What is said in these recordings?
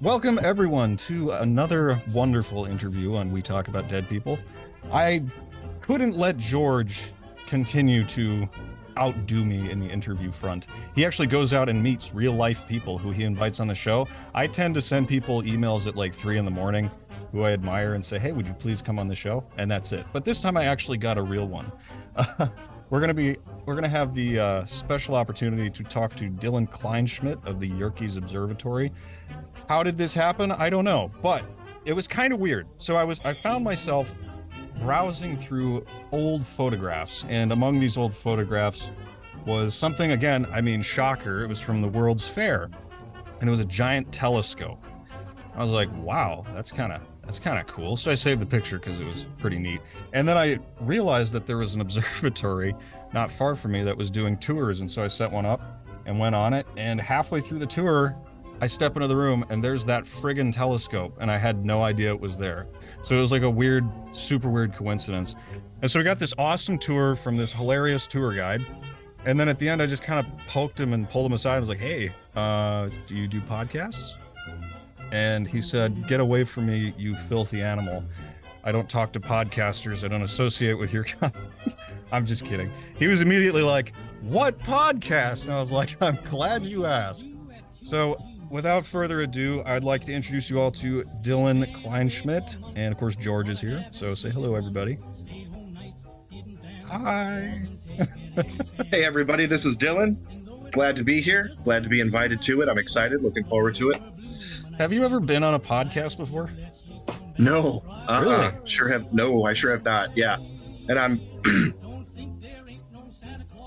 Welcome, everyone, to another wonderful interview on We Talk About Dead People. I couldn't let George continue to outdo me in the interview front. He actually goes out and meets real-life people who he invites on the show. I tend to send people emails at like 3 in the morning who I admire and say, hey, would you please come on the show? And that's it. But this time I actually got a real one. We're gonna have the special opportunity to talk to Dylan Kleinschmidt of the Yerkes Observatory. How did this happen? I don't know, but it was kind of weird. So I found myself browsing through old photographs, and among these old photographs was something, again, I mean, shocker, it was from the World's Fair, and it was a giant telescope. I was like, wow, that's kind of cool. So I saved the picture because it was pretty neat. And then I realized that there was an observatory not far from me that was doing tours. And so I set one up and went on it. And halfway through the tour, I step into the room and there's that friggin' telescope. And I had no idea it was there. So it was like a weird, super weird coincidence. And so we got this awesome tour from this hilarious tour guide. And then at the end, I just kind of poked him and pulled him aside. I was like, hey, do you do podcasts? And he said, get away from me, you filthy animal. I don't talk to podcasters. I don't associate with your kind. I'm just kidding. He was immediately like, what podcast? And I was like, I'm glad you asked. So without further ado, I'd like to introduce you all to Dylan Kleinschmidt. And of course, George is here. So say hello, everybody. Hi. Hey, everybody. This is Dylan. Glad to be here. Glad to be invited to it. I'm excited. Looking forward to it. Have you ever been on a podcast before? No, really? I sure have not. Yeah. And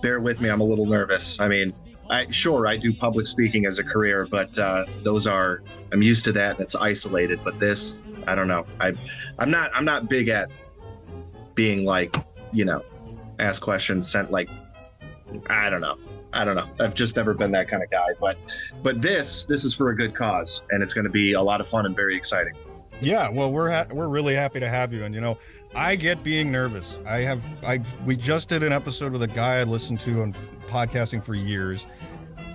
bear with me. I'm a little nervous. I mean, I do public speaking as a career, but I'm used to that and it's isolated, but this, I don't know. I'm not big at being like, ask questions sent like, I don't know. I've just never been that kind of guy, but this is for a good cause, and it's going to be a lot of fun and very exciting. Yeah, well, we're really happy to have you, and I get being nervous. We just did an episode with a guy I listened to on podcasting for years,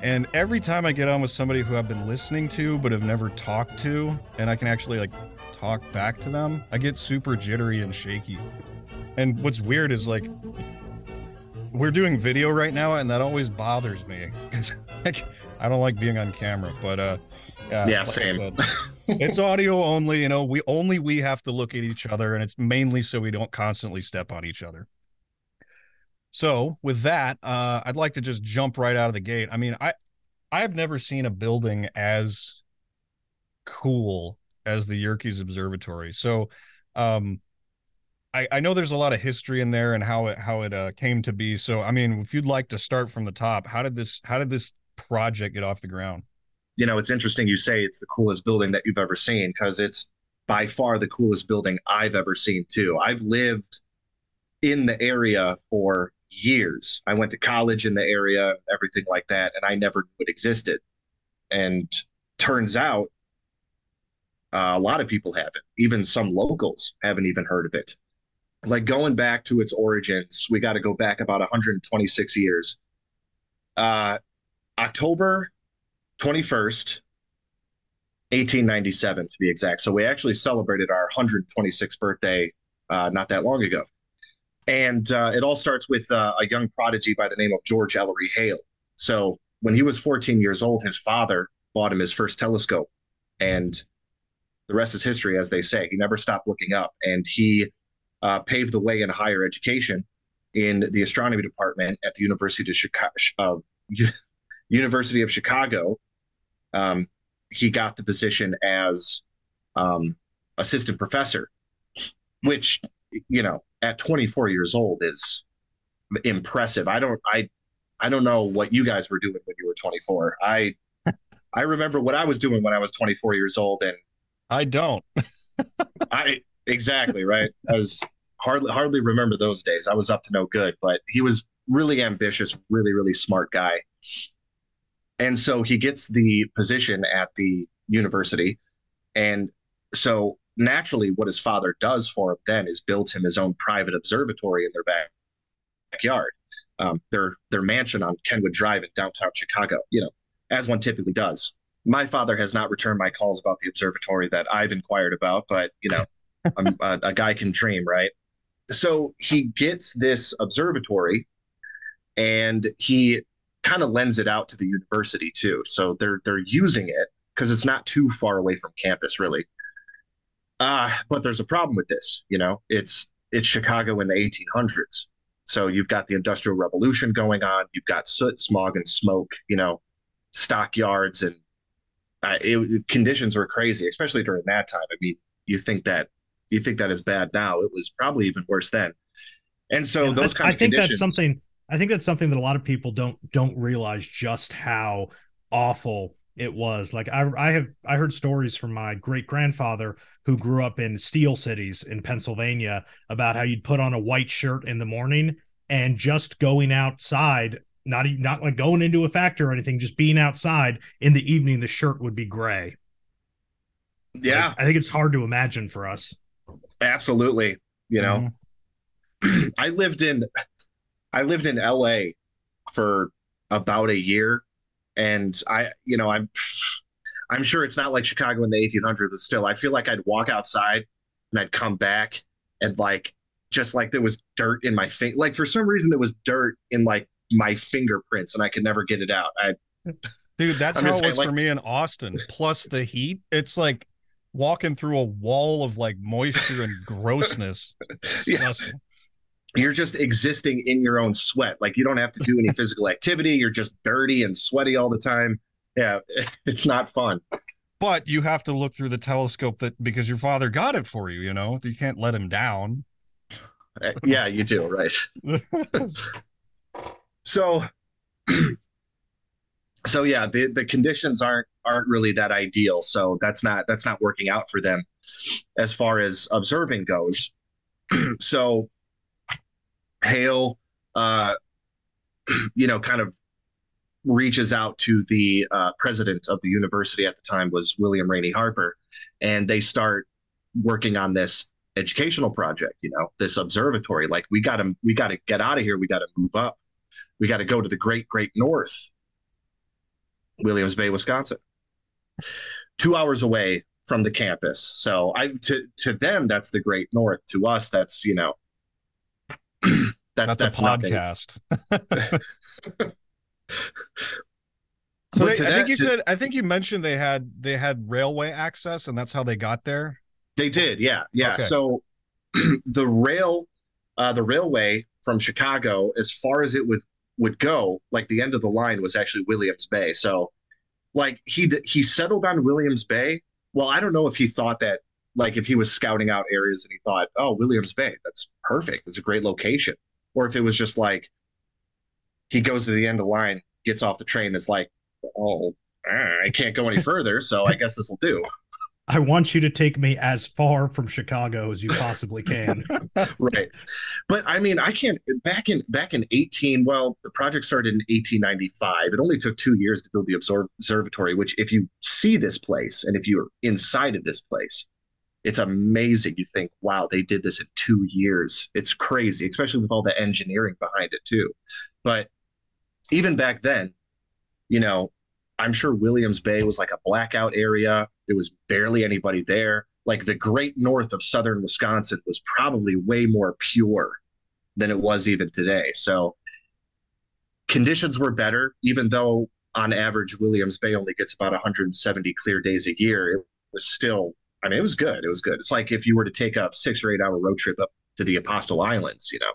and every time I get on with somebody who I've been listening to but have never talked to, and I can actually like talk back to them, I get super jittery and shaky. And what's weird is like, we're doing video right now, and that always bothers me. I don't like being on camera, but yeah, like same. It's audio only, we have to look at each other, and it's mainly so we don't constantly step on each other. So with that, I'd like to just jump right out of the gate. I mean, I've never seen a building as cool as the Yerkes Observatory. So, I know there's a lot of history in there and how it came to be. So, I mean, if you'd like to start from the top, how did this project get off the ground? It's interesting you say it's the coolest building that you've ever seen, because it's by far the coolest building I've ever seen, too. I've lived in the area for years. I went to college in the area, everything like that, and I never knew it existed. And turns out a lot of people haven't. Even some locals haven't even heard of it. Like, going back to its origins, we got to go back about 126 years. October 21st, 1897, to be exact. So we actually celebrated our 126th birthday not that long ago. And it all starts with a young prodigy by the name of George Ellery Hale. So when he was 14 years old, his father bought him his first telescope. And the rest is history, as they say. He never stopped looking up. And he paved the way in higher education in the astronomy department at the University of Chicago. He got the position as assistant professor, which, at 24 years old is impressive. I don't know what you guys were doing when you were 24. I remember what I was doing when I was 24 years old, and I don't. Exactly, right? I was hardly remember those days. I was up to no good, but he was really ambitious, really, really smart guy. And so he gets the position at the university. And so naturally, what his father does for him then is builds him his own private observatory in their backyard, their mansion on Kenwood Drive in downtown Chicago, you know, as one typically does. My father has not returned my calls about the observatory that I've inquired about, but, you know, a guy can dream, right? So he gets this observatory and he kind of lends it out to the university too. So they're using it because it's not too far away from campus, really. But there's a problem with this, you know, it's Chicago in the 1800s. So you've got the Industrial Revolution going on. You've got soot, smog, and smoke, you know, stockyards, and conditions were crazy, especially during that time. I mean, you think that is bad now. It was probably even worse then. And so yeah, those kind of conditions. I think that's something that a lot of people don't realize just how awful it was. Like I heard stories from my great grandfather who grew up in steel cities in Pennsylvania about how you'd put on a white shirt in the morning and just going outside, not like going into a factory or anything, just being outside in the evening, the shirt would be gray. Yeah. Like, I think it's hard to imagine for us. Absolutely. You know, I lived in LA for about a year. And I'm sure it's not like Chicago in the 1800s, but still, I feel like I'd walk outside and I'd come back and like, just like there was dirt in my face. Like for some reason there was dirt in like my fingerprints and I could never get it out. Dude, that's how it was for me in Austin. Plus the heat. It's like walking through a wall of like moisture and grossness. Yeah. You're just existing in your own sweat. Like you don't have to do any physical activity. You're just dirty and sweaty all the time. Yeah, it's not fun. But you have to look through the telescope because your father got it for you, you know? You can't let him down. Yeah, you do, right? So yeah, the conditions aren't really that ideal. So that's not working out for them as far as observing goes. So Hale, you know, kind of reaches out to the president of the university at the time was William Rainey Harper, and they start working on this educational project, you know, this observatory. Like we got to get out of here. We got to move up. We got to go to the great, great north, Williams Bay, Wisconsin, 2 hours away from the campus. So to them, that's the great north. To us, that's, you know, that's a podcast. So I think you mentioned they had railway access, and that's how they got there. They did, yeah, yeah. Okay. So the railway from Chicago, as far as it would go, like the end of the line was actually Williams Bay. So, like he settled on Williams Bay. Well, I don't know if he thought that. Like if he was scouting out areas and he thought, oh, Williams Bay, that's perfect. That's a great location. Or if it was just like he goes to the end of the line, gets off the train, is like, oh, I can't go any further. So I guess this will do. I want you to take me as far from Chicago as you possibly can. Right. But I mean, I can't back in the project started in 1895. It only took 2 years to build the observatory, which if you see this place and if you're inside of this place, it's amazing. You think, wow, they did this in 2 years. It's crazy, especially with all the engineering behind it too. But even back then, you know, I'm sure Williams Bay was like a blackout area. There was barely anybody there. Like the great north of southern Wisconsin was probably way more pure than it was even today. So conditions were better, even though on average, Williams Bay only gets about 170 clear days a year. It was still, I mean, it was good. It was good. It's like if you were to take a 6 or 8 hour road trip up to the Apostle Islands, you know,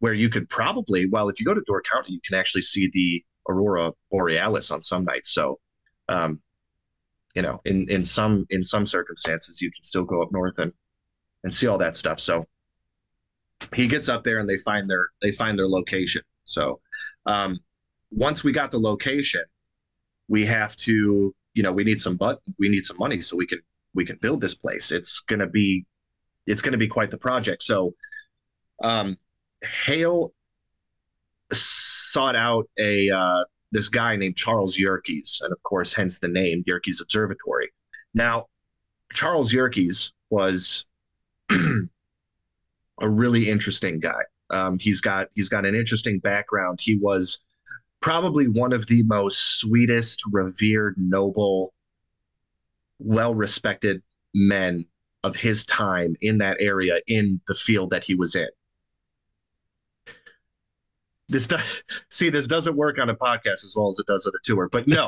where you could probably, well, if you go to Door County, you can actually see the Aurora Borealis on some nights. So, you know, in some circumstances, you can still go up north and see all that stuff. So he gets up there and they find their location. So once we got the location, we have to, you know, we need some money so we can build this place. It's going to be quite the project. So Hale sought out this guy named Charles Yerkes, and of course, hence the name Yerkes Observatory. Now, Charles Yerkes was a really interesting guy. He's got an interesting background. He was probably one of the most sweetest, revered, noble, well-respected men of his time in that area, in the field that he was in. This doesn't work on a podcast as well as it does on a tour, but no,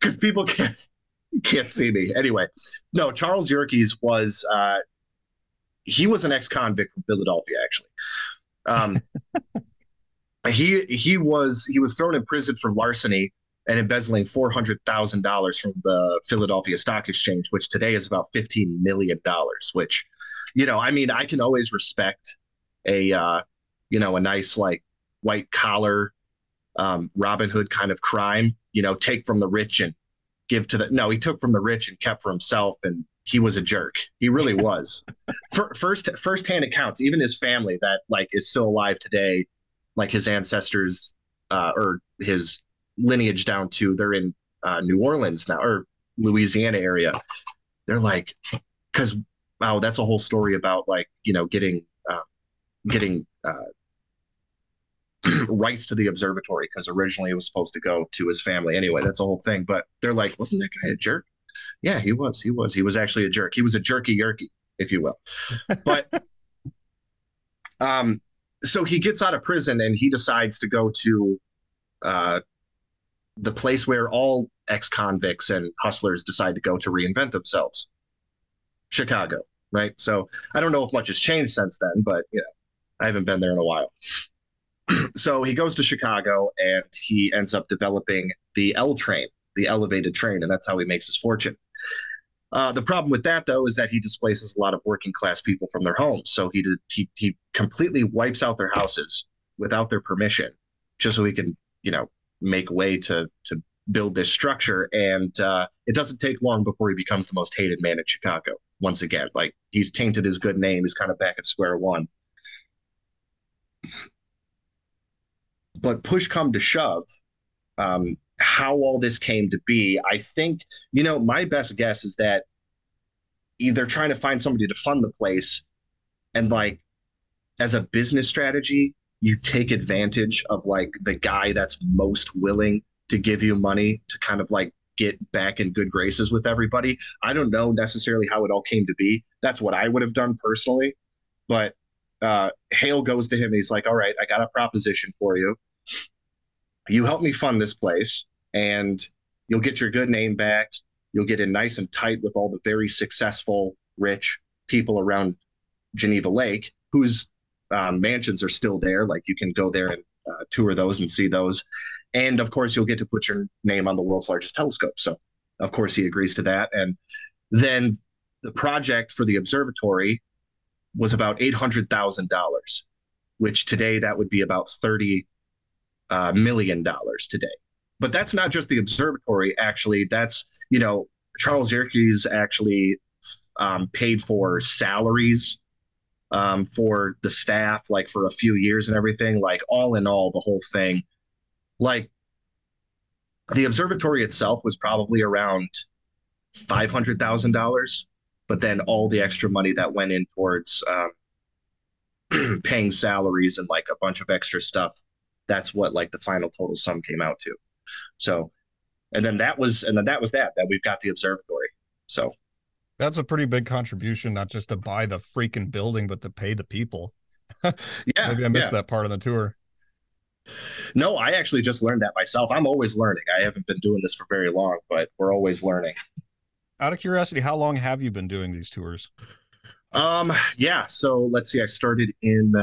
because people can't see me. Anyway, no, Charles Yerkes was, he was an ex-convict from Philadelphia, actually. He was thrown in prison for larceny and embezzling $400,000 from the Philadelphia Stock Exchange, which today is about $15 million, which, you know, I mean, I can always respect a nice, like, white collar, Robin Hood kind of crime, you know, take from the rich and give to the, no, he took from the rich and kept for himself. And he was a jerk. He really was. Firsthand accounts, even his family that, like, is still alive today, like his ancestors, or his lineage down to, they're in New Orleans now, or Louisiana area. They're like, because, wow, that's a whole story about, like, you know, getting rights to the observatory, because originally it was supposed to go to his family. Anyway, that's a whole thing. But they're like, wasn't that guy a jerk? Yeah, he was. He was actually a jerk. He was a jerky yerky, if you will. But so he gets out of prison and he decides to go to the place where all ex-convicts and hustlers decide to go to reinvent themselves, Chicago, right? So I don't know if much has changed since then, but, you know, I haven't been there in a while. So he goes to Chicago and he ends up developing the L train, the elevated train, and that's how he makes his fortune. The problem with that, though, is that he displaces a lot of working class people from their homes. So he completely wipes out their houses without their permission, just so he can, you know, make way to build this structure. And it doesn't take long before he becomes the most hated man in Chicago. Once again, like, he's tainted his good name. He's kind of back at square one. But push come to shove, how all this came to be, I think, you know, my best guess is that either trying to find somebody to fund the place, and, like, as a business strategy, you take advantage of, like, the guy that's most willing to give you money to kind of, like, get back in good graces with everybody. I don't know necessarily how it all came to be. That's what I would have done personally. But Hale goes to him and he's like, all right, I got a proposition for you. You help me fund this place and you'll get your good name back. You'll get in nice and tight with all the very successful, rich people around Geneva Lake, who's, mansions are still there. Like, you can go there and tour those and see those. And of course, you'll get to put your name on the world's largest telescope. So of course he agrees to that. And then the project for the observatory was about $800,000, which today that would be about $30 million today. But that's not just the observatory. Actually, that's, you know, Charles Yerkes actually paid for salaries for the staff, like, for a few years and everything. Like, all in all, the whole thing, like, the observatory itself was probably around $500,000, but then all the extra money that went in towards paying salaries and, like, a bunch of extra stuff, that's what, like, the final total sum came out to. So, and then that was that we've got the observatory. So that's a pretty big contribution, not just to buy the freaking building, but to pay the people. Yeah. Maybe I missed that part of the tour. No, I actually just learned that myself. I'm always learning. I haven't been doing this for very long, but we're always learning. Out of curiosity, how long have you been doing these tours? Yeah. So let's see. I started in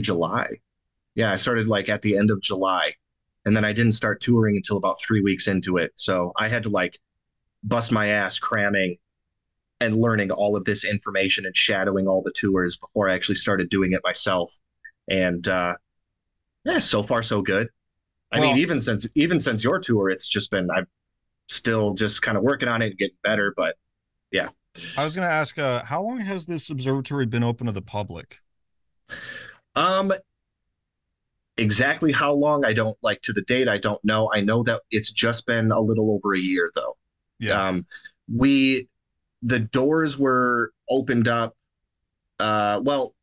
July. Yeah. I started, like, at the end of July, and then I didn't start touring until about 3 weeks into it. So I had to, like, bust my ass cramming and learning all of this information and shadowing all the tours before I actually started doing it myself. And yeah, so far so good. I mean, even since your tour, it's just been, I'm still just kind of working on it and getting better, but yeah. I was going to ask, how long has this observatory been open to the public? Exactly how long, I don't, like, to the date, I don't know. I know that it's just been a little over a year, though. Yeah. The doors were opened up. Well,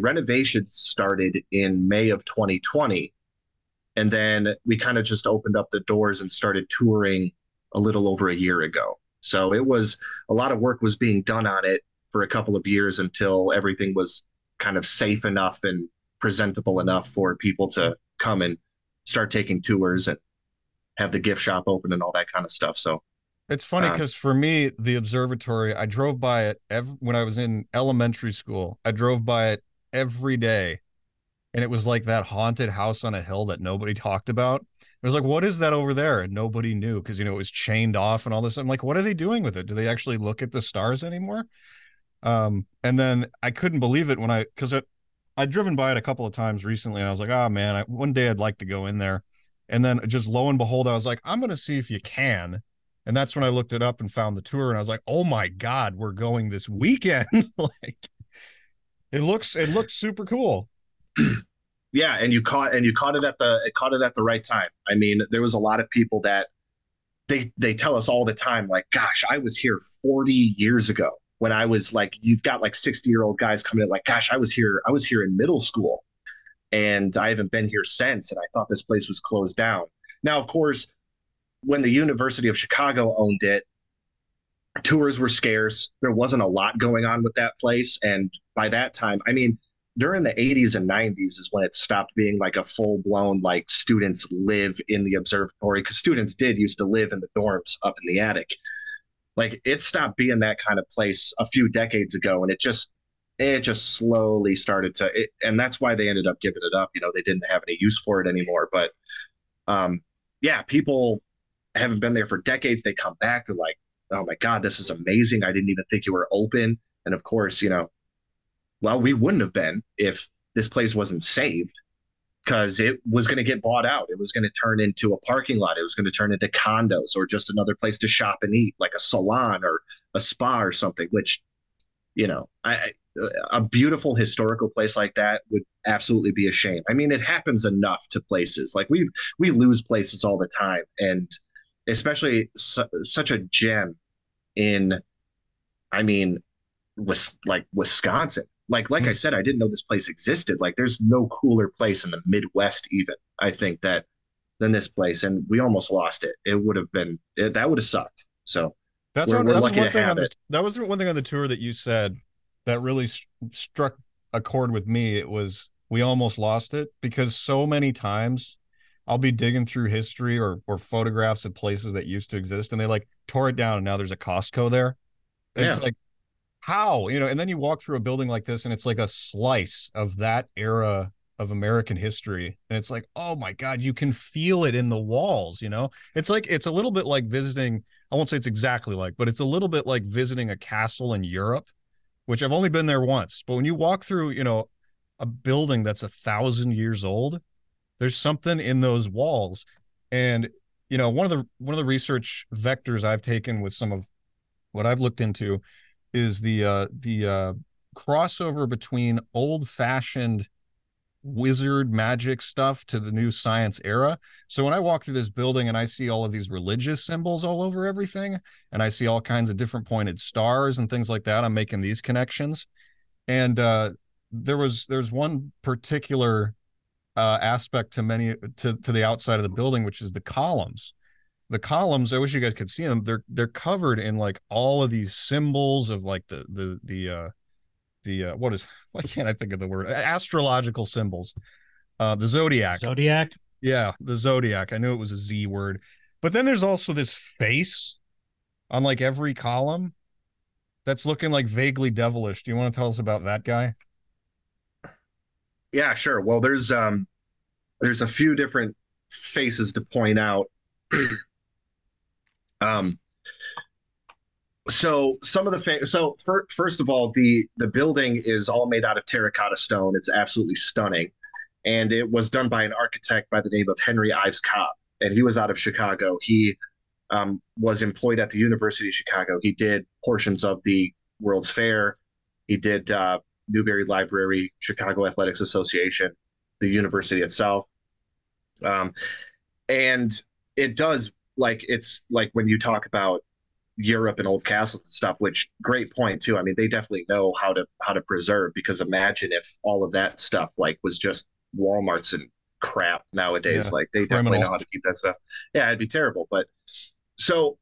renovations started in May of 2020. And then we kind of just opened up the doors and started touring a little over a year ago. So it was a lot of work was being done on it for a couple of years until everything was kind of safe enough and presentable enough for people to come and start taking tours and have the gift shop open and all that kind of stuff. So it's funny because for me, the observatory, I drove by it when I was in elementary school. I drove by it every day. And it was like that haunted house on a hill that nobody talked about. It was like, what is that over there? And nobody knew because, you know, it was chained off and all this. I'm like, what are they doing with it? Do they actually look at the stars anymore? And then I couldn't believe it when I'd driven by it a couple of times recently. And I was like, oh, man, one day I'd like to go in there. And then just lo and behold, I was like, I'm going to see if you can. And that's when I looked it up and found the tour. And I was like, oh, my God, we're going this weekend. Like, it looks super cool. Yeah, and you caught it at the right time. I mean, there was a lot of people that they tell us all the time, like, gosh, I was here 40 years ago when I was like, you've got like 60-year-old guys coming in like, gosh, I was here in middle school and I haven't been here since. And I thought this place was closed down. Now, of course, when the University of Chicago owned it, tours were scarce. There wasn't a lot going on with that place. And by that time, I mean, during the 80s and 90s is when it stopped being like a full blown, like students live in the observatory, because students used to live in the dorms up in the attic. Like it stopped being that kind of place a few decades ago. And it just slowly started to, and that's why they ended up giving it up. You know, they didn't have any use for it anymore, but yeah, people haven't been there for decades. They come back, they're like, oh my God, this is amazing. I didn't even think you were open. And of course, you know, well, we wouldn't have been if this place wasn't saved, because it was going to get bought out. It was going to turn into a parking lot. It was going to turn into condos or just another place to shop and eat, like a salon or a spa or something, which, you know, a beautiful historical place like that would absolutely be a shame. I mean, it happens enough to places. Like we lose places all the time, and especially such a gem in, I mean, like Wisconsin. Like I said, I didn't know this place existed. Like there's no cooler place in the Midwest even, I think, than this place. And we almost lost it. It would have been, that would have sucked. So that's we're lucky to have it. That was one thing on the tour that you said that really struck a chord with me. It was, we almost lost it, because so many times I'll be digging through history or photographs of places that used to exist, and they like tore it down and now there's a Costco there. It's like, how, you know? And then you walk through a building like this and it's like a slice of that era of American history. And it's like, oh my God, you can feel it in the walls. You know, it's like, it's a little bit like visiting, I won't say it's exactly like, but it's a little bit like visiting a castle in Europe, which I've only been there once. But when you walk through, you know, a building that's 1,000 years old, there's something in those walls. And, you know, one of the research vectors I've taken with some of what I've looked into is the crossover between old-fashioned wizard magic stuff to the new science era. So when I walk through this building and I see all of these religious symbols all over everything, and I see all kinds of different pointed stars and things like that, I'm making these connections. And there's one particular aspect to the outside of the building, which is the columns. The columns, I wish you guys could see them. They're covered in like all of these symbols of like the why can't I think of the word? Astrological symbols. The zodiac. Zodiac. Yeah, the zodiac. I knew it was a Z word. But then there's also this face on like every column that's looking like vaguely devilish. Do you want to tell us about that guy? Yeah, sure. Well, there's a few different faces to point out. First of all, the building is all made out of terracotta stone. It's absolutely stunning, and it was done by an architect by the name of Henry Ives Cobb, and he was out of Chicago. He was employed at the University of Chicago. He did portions of the World's Fair. He did Newberry Library, Chicago Athletics Association, the university itself, and it does, like, it's like when you talk about Europe and old castles and stuff, which great point too. I mean, they definitely know how to preserve, because imagine if all of that stuff like was just Walmarts and crap nowadays. Yeah, like they definitely know how to keep that stuff. Yeah, it'd be terrible. But so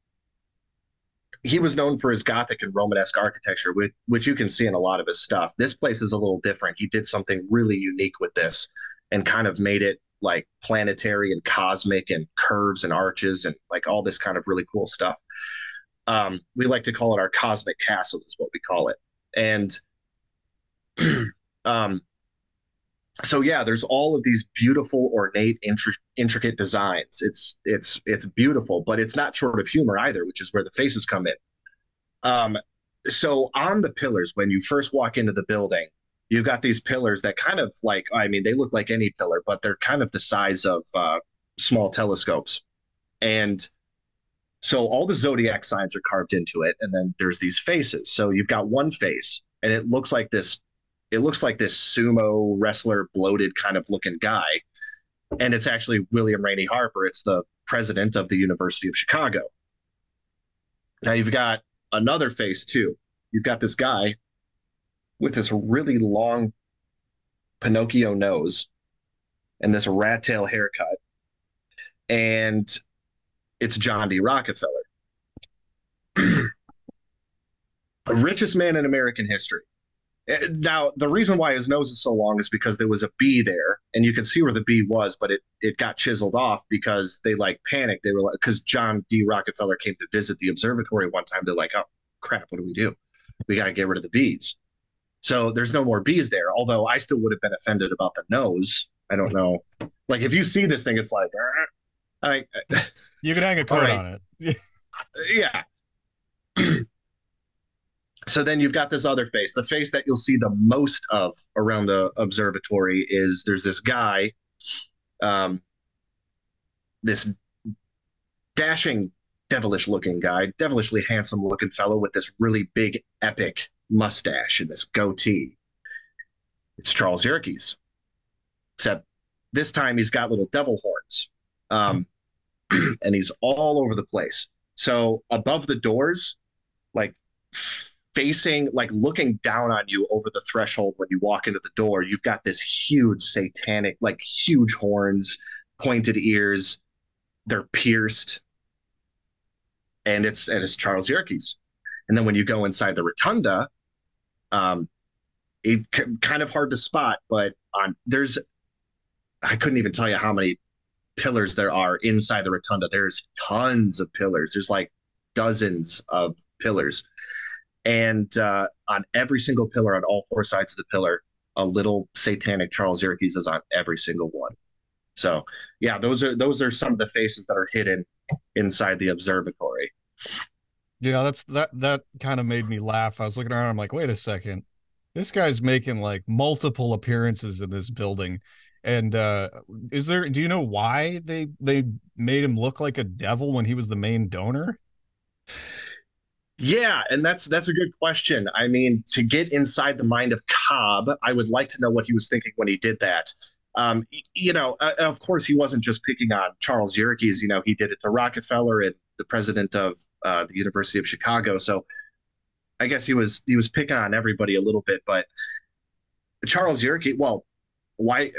he was known for his Gothic and Romanesque architecture, which you can see in a lot of his stuff. This place is a little different. He did something really unique with this and kind of made it like planetary and cosmic and curves and arches and like all this kind of really cool stuff. We like to call it our cosmic castle is what we call it. And so yeah, there's all of these beautiful, ornate, intricate designs. It's beautiful, but it's not short of humor either, which is where the faces come in. So on the pillars, when you first walk into the building, you've got these pillars that kind of like, I mean, they look like any pillar, but they're kind of the size of small telescopes. And so all the zodiac signs are carved into it. And then there's these faces. So you've got one face and it looks like this sumo wrestler, bloated kind of looking guy. And it's actually William Rainey Harper. It's the president of the University of Chicago. Now you've got another face too. You've got this guy with this really long Pinocchio nose and this rat tail haircut. And it's John D. Rockefeller, the richest man in American history. Now, the reason why his nose is so long is because there was a bee there, and you can see where the bee was, but it got chiseled off because they like panicked. They were like, because John D. Rockefeller came to visit the observatory one time. They're like, oh, crap, what do? We got to get rid of the bees. So there's no more bees there, although I still would have been offended about the nose. I don't know. Like, if you see this thing, it's like, you can hang a coat on it. Yeah. So then you've got this other face. The face that you'll see the most of around the observatory is there's this guy, this dashing, devilish-looking guy, devilishly handsome-looking fellow with this really big, epic mustache and this goatee. It's Charles Yerkes, except this time he's got little devil horns, and he's all over the place. So above the doors, like facing, like looking down on you over the threshold when you walk into the door, you've got this huge satanic, like huge horns, pointed ears, they're pierced, and it's Charles Yerkes. And then when you go inside the rotunda, it kind of hard to spot, but I couldn't even tell you how many pillars there are inside the rotunda. There's tons of pillars. There's like dozens of pillars. And on every single pillar, on all four sides of the pillar, a little satanic Charles Yerkes is on every single one. So yeah, those are some of the faces that are hidden inside the observatory. Yeah, that kind of made me laugh. I was looking around, I'm like, wait a second, this guy's making like multiple appearances in this building. And do you know why they made him look like a devil when he was the main donor? Yeah, and that's a good question. I mean, to get inside the mind of Cobb, I would like to know what he was thinking when he did that. Of course, he wasn't just picking on Charles Yerkes. You know, he did it to Rockefeller and the president of the University of Chicago. So I guess he was picking on everybody a little bit. But Charles Yerkes, well, why?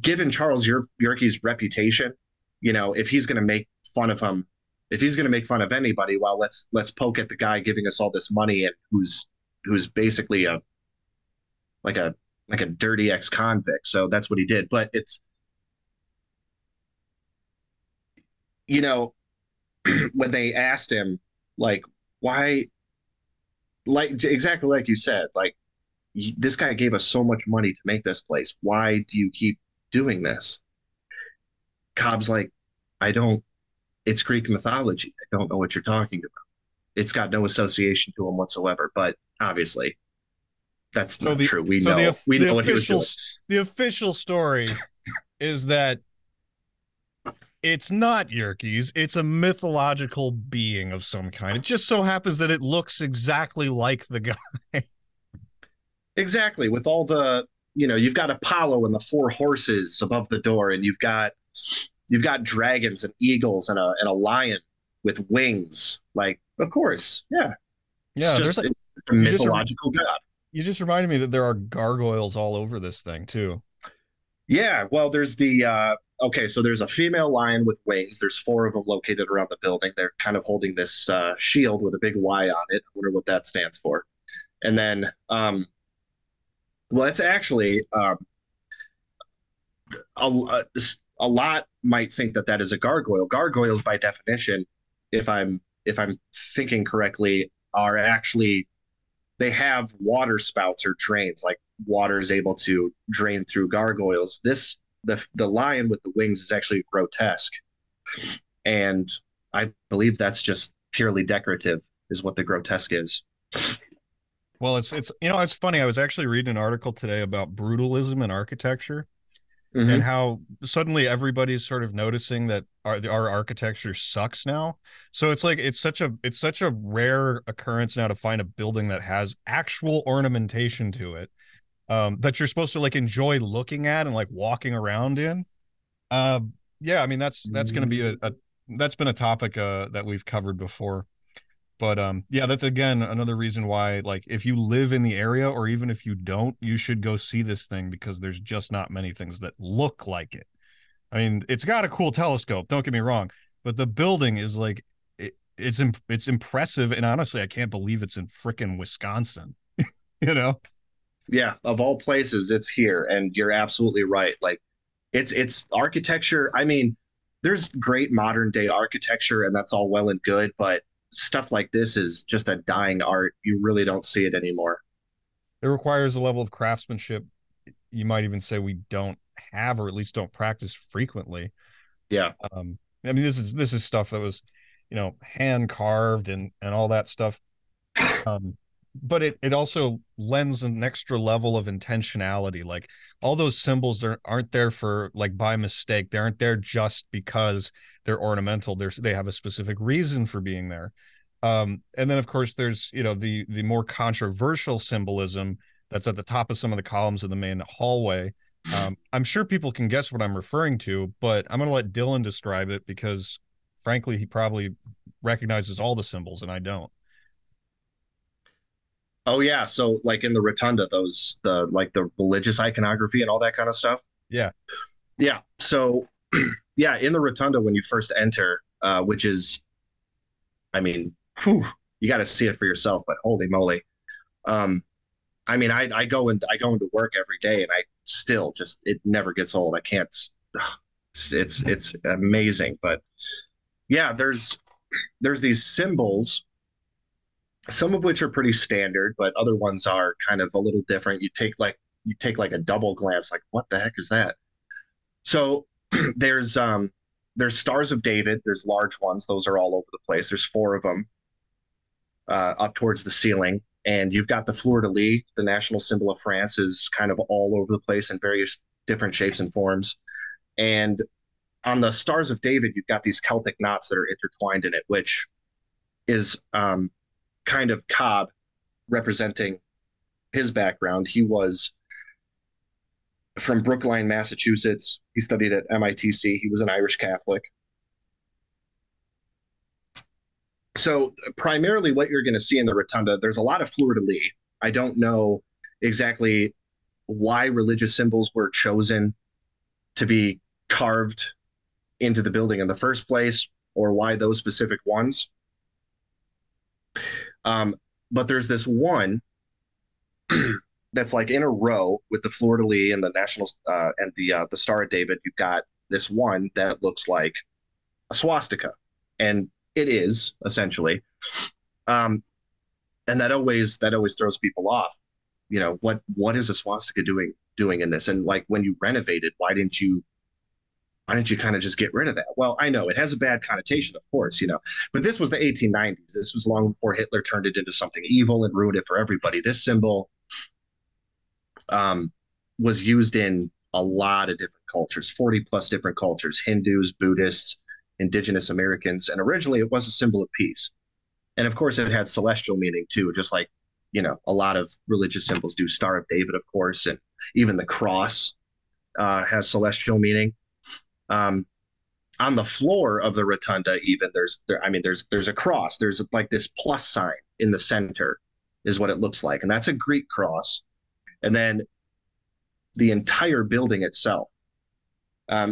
Given Charles Yerkes' reputation, you know, if he's going to make fun of him, if he's going to make fun of anybody, well, let's poke at the guy giving us all this money and who's basically a dirty ex-convict. So that's what he did. But it's, you know, when they asked him, like, why, like, exactly like you said, like, this guy gave us so much money to make this place. Why do you keep doing this? Cobb's like, it's Greek mythology. I don't know what you're talking about. It's got no association to him whatsoever, but obviously that's not true. We know what he was doing. The official story is that it's not Yerkes. It's a mythological being of some kind. It just so happens that it looks exactly like the guy. Exactly. With all the, you know, you've got Apollo and the four horses above the door, and you've got dragons and eagles and a lion with wings. Like, of course. Yeah. Yeah. It's just a mythological god. You just reminded me that there are gargoyles all over this thing too. Yeah. Well, there's the, okay, so there's a female lion with wings. There's four of them located around the building. They're kind of holding this shield with a big Y on it. I wonder what that stands for. And then, well, it's actually, a lot might think that that is a gargoyle. Gargoyles, by definition, if I'm thinking correctly, are actually, they have water spouts or drains, like water is able to drain through gargoyles. This, the lion with the wings is actually grotesque. And I believe that's just purely decorative is what the grotesque is. Well, it's, you know, it's funny. I was actually reading an article today about brutalism in architecture. Mm-hmm. And how suddenly everybody's sort of noticing that our architecture sucks now. So it's like it's such a rare occurrence now to find a building that has actual ornamentation to it, that you're supposed to like enjoy looking at and like walking around in. Yeah, I mean that's going to be that's been a topic that we've covered before. But yeah, that's again another reason why, like, if you live in the area or even if you don't, you should go see this thing because there's just not many things that look like it. I mean, it's got a cool telescope, don't get me wrong, but the building is like it's impressive, and honestly, I can't believe it's in frickin' Wisconsin. You know? Yeah, of all places, it's here, and you're absolutely right. Like, it's architecture. I mean, there's great modern day architecture, and that's all well and good, but stuff like this is just a dying art. You really don't see it anymore. It requires a level of craftsmanship you might even say we don't have, or at least don't practice frequently. Yeah. I mean, this is stuff that was, you know, hand carved and all that stuff. But it also lends an extra level of intentionality. Like, all those symbols aren't there for like by mistake. They aren't there just because they're ornamental. They have a specific reason for being there. And then of course there's, you know, the more controversial symbolism that's at the top of some of the columns in the main hallway. I'm sure people can guess what I'm referring to, but I'm going to let Dylan describe it because frankly, he probably recognizes all the symbols and I don't. Oh yeah, so like in the rotunda, the religious iconography and all that kind of stuff. Yeah, yeah. So yeah, in the rotunda when you first enter, which is, I mean, you got to see it for yourself. But holy moly, I mean, I go into work every day, and I still just it never gets old. I can't. It's amazing, but yeah, there's these symbols. Some of which are pretty standard, but other ones are kind of a little different. You take like a double glance, like what the heck is that? So there's Stars of David. There's large ones. Those are all over the place. There's four of them up towards the ceiling. And you've got the fleur-de-lis, the national symbol of France, is kind of all over the place in various different shapes and forms. And on the Stars of David, you've got these Celtic knots that are intertwined in it, which is kind of Cobb representing his background. He was from Brookline, Massachusetts. He studied at MITC. He was an Irish Catholic. So primarily what you're going to see in the rotunda, there's a lot of fleur-de-lis. I don't know exactly why religious symbols were chosen to be carved into the building in the first place, or why those specific ones. But there's this one that's like in a row with the fleur-de-lis and the national and the Star of David. You've got this one that looks like a swastika, and it is essentially, and that always throws people off. You know, what is a swastika doing in this? And like, when you renovated, why didn't you kind of just get rid of that? Well, I know it has a bad connotation, of course, you know, but this was the 1890s. This was long before Hitler turned it into something evil and ruined it for everybody. This symbol was used in a lot of different cultures, 40 plus different cultures, Hindus, Buddhists, indigenous Americans. And originally it was a symbol of peace. And of course it had celestial meaning too, just like, you know, a lot of religious symbols do. Star of David, of course, and even the cross has celestial meaning. on the floor of the rotunda, even there's a cross. There's like this plus sign in the center is what it looks like. And that's a Greek cross. And then the entire building itself,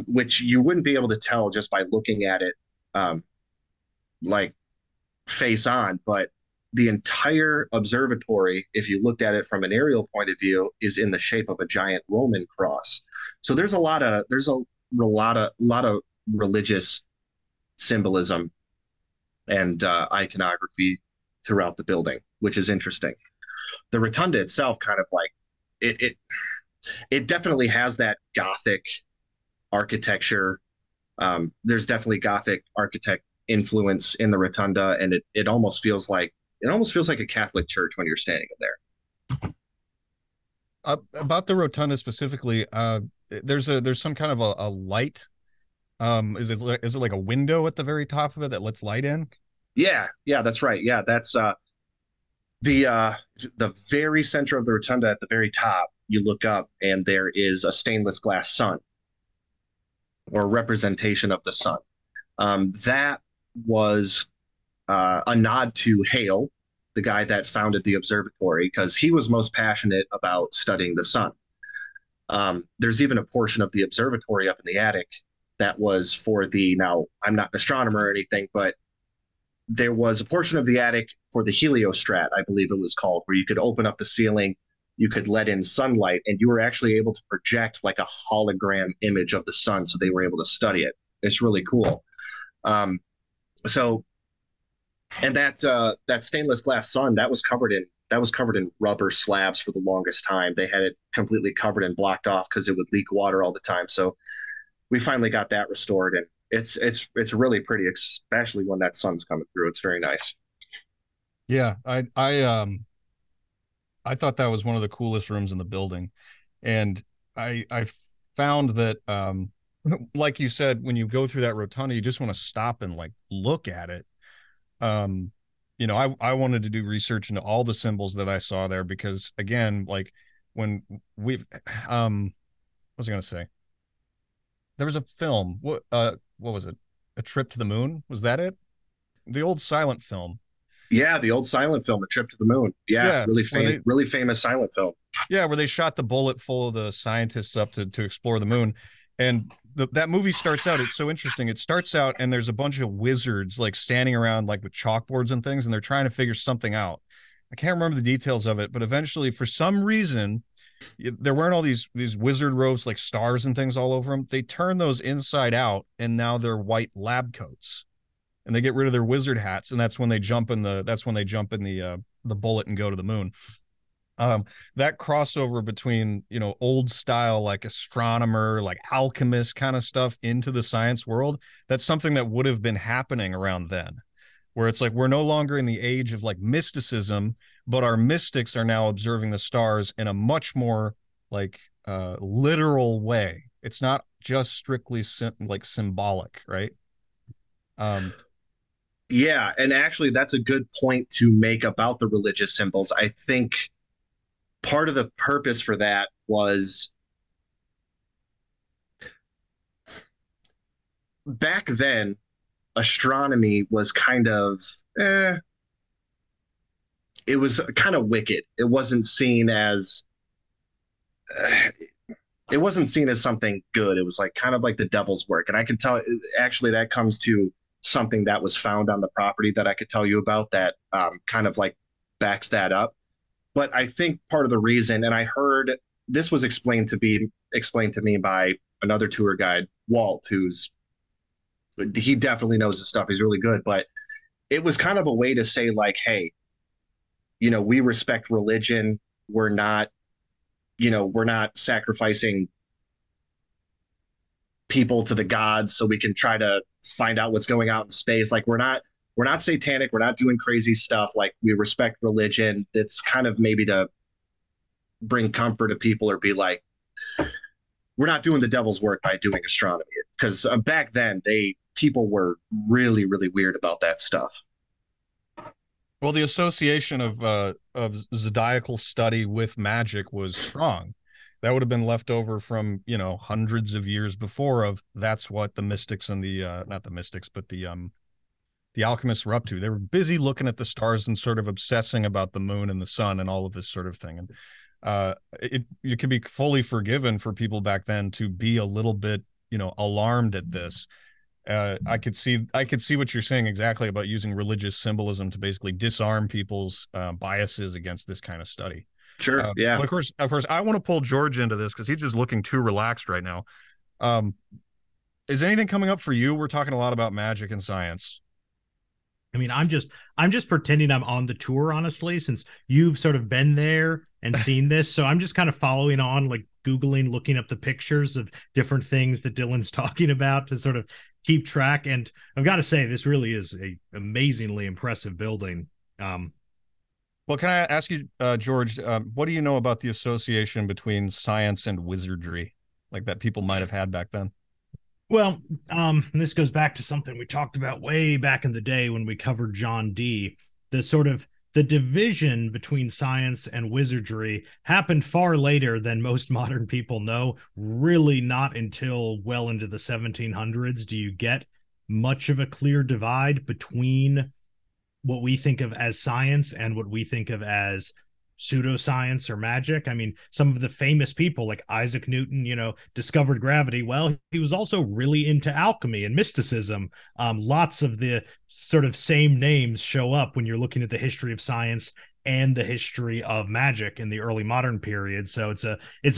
which you wouldn't be able to tell just by looking at it like face on, but the entire observatory, if you looked at it from an aerial point of view, is in the shape of a giant Roman cross. So there's a lot of there's a lot of religious symbolism and iconography throughout the building, which is interesting. The rotunda itself kind of like it definitely has that Gothic architecture. There's definitely Gothic architect influence in the rotunda, and it almost feels like a Catholic church when you're standing in there. About the rotunda specifically, there's some kind of a light. Is it like a window at the very top of it that lets light in? Yeah, that's right. Yeah, that's the very center of the rotunda at the very top. You look up, and there is a stainless glass sun, or representation of the sun. That was a nod to Hale, the guy that founded the observatory, because he was most passionate about studying the sun. There's even a portion of the observatory up in the attic that was for the, now I'm not an astronomer or anything, but there was a portion of the attic for the heliostrat, I believe it was called, where you could open up the ceiling, you could let in sunlight, and you were actually able to project like a hologram image of the sun. So they were able to study it. It's really cool. That stainless glass sun that was covered in rubber slabs for the longest time. They had it completely covered and blocked off because it would leak water all the time. So we finally got that restored, and it's really pretty, especially when that sun's coming through. It's very nice. Yeah, I thought that was one of the coolest rooms in the building, and I found that like you said, when you go through that rotunda, you just want to stop and like look at it. I wanted to do research into all the symbols that I saw there, because again, like when we've, what was I going to say? There was a film. What was it? A Trip to the Moon? Was that it? The old silent film. Yeah, the old silent film, A Trip to the Moon. Yeah, really famous silent film. Yeah, where they shot the bullet full of the scientists up to explore the moon. And that movie starts out, it's so interesting. It starts out and there's a bunch of wizards like standing around like with chalkboards and things, and they're trying to figure something out. I can't remember the details of it, but eventually for some reason, they're wearing all these wizard robes, like stars and things all over them. They turn those inside out, and now they're white lab coats, and they get rid of their wizard hats. And that's when they jump in the bullet and go to the moon. That crossover between, old style, like astronomer, like alchemist kind of stuff into the science world, that's something that would have been happening around then, where it's like, we're no longer in the age of like mysticism, but our mystics are now observing the stars in a much more like literal way. It's not just strictly symbolic, right? Yeah. And actually that's a good point to make about the religious symbols. I think part of the purpose for that was, back then, astronomy was kind of wicked. It wasn't seen as something good. It was like kind of like the devil's work. And I can tell, actually, that comes to something that was found on the property that I could tell you about that kind of like backs that up. But I think part of the reason, and I heard this was explained to me by another tour guide, Walt, he definitely knows his stuff. He's really good. But it was kind of a way to say like, hey, we respect religion. We're not, we're not sacrificing people to the gods so we can try to find out what's going out in space. Like we're not satanic. We're not doing crazy stuff. Like, we respect religion. That's kind of maybe to bring comfort to people, or be like, we're not doing the devil's work by doing astronomy. Because back then, people were really, really weird about that stuff. Well, the association of zodiacal study with magic was strong. that would have been left over from, you know, hundreds of years before. Of that's what the mystics and the not the mystics, but the alchemists were up to. They were busy looking at the stars and sort of obsessing about the moon and the sun and all of this sort of thing. And you can be fully forgiven for people back then to be a little bit, you know, alarmed at this. I could see what you're saying exactly about using religious symbolism to basically disarm people's biases against this kind of study. Sure. Yeah. But of course, I want to pull George into this because he's just looking too relaxed right now. Is anything coming up for you? We're talking a lot about magic and science. I mean, I'm just pretending I'm on the tour, honestly, since you've sort of been there and seen this. So I'm just kind of following on, like Googling, looking up the pictures of different things that Dylan's talking about to sort of keep track. And I've got to say, this really is an amazingly impressive building. Well, can I ask you, George, what do you know about the association between science and wizardry, like that people might have had back then? Well, and this goes back to something we talked about way back in the day when we covered John Dee. The sort of the division between science and wizardry happened far later than most modern people know. Really not until well into the 1700s do you get much of a clear divide between what we think of as science and what we think of as pseudoscience or magic. I mean, some of the famous people like Isaac Newton, you know, discovered gravity. Well, he was also really into alchemy and mysticism. Lots of the sort of same names show up when you're looking at the history of science and the history of magic in the early modern period. So it's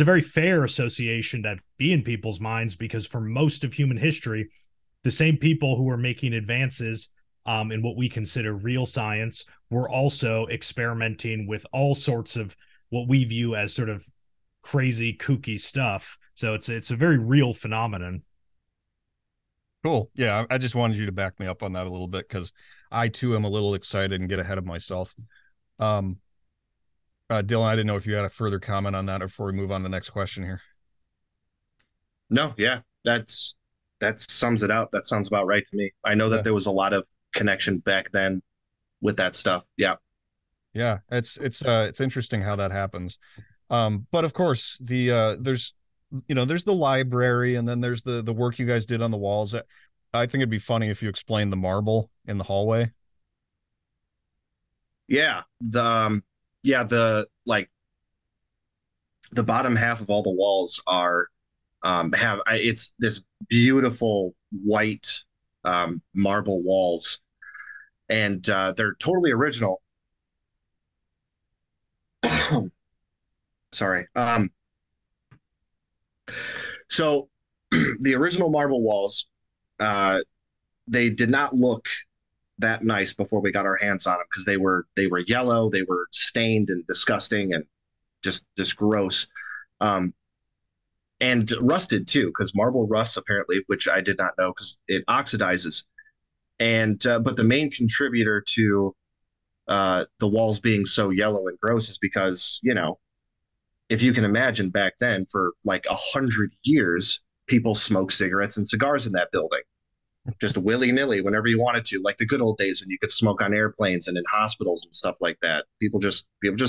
a very fair association to be in people's minds, because for most of human history, the same people who were making advances in what we consider real science, we're also experimenting with all sorts of what we view as sort of crazy, kooky stuff. So it's a very real phenomenon. Cool. Yeah, I just wanted you to back me up on that a little bit, because I, too, am a little excited and get ahead of myself. Dylan, I didn't know if you had a further comment on that before we move on to the next question here. No, yeah, that sums it out. That sounds about right to me. I know that there was a lot of connection back then with that stuff. Yeah it's interesting how that happens, but of course the there's the library, and then there's the work you guys did on the walls. I think it'd be funny if you explained the marble in the hallway. The bottom half of all the walls are it's this beautiful white marble walls. And they're totally original. Sorry. So the original marble walls, they did not look that nice before we got our hands on them, because they were yellow, they were stained and disgusting and just gross, and rusted too, because marble rusts apparently, which I did not know, because it oxidizes. And but the main contributor to the walls being so yellow and gross is because, you know, if you can imagine, back then for like 100 years, people smoked cigarettes and cigars in that building, just willy-nilly whenever you wanted to, like the good old days when you could smoke on airplanes and in hospitals and stuff like that. People just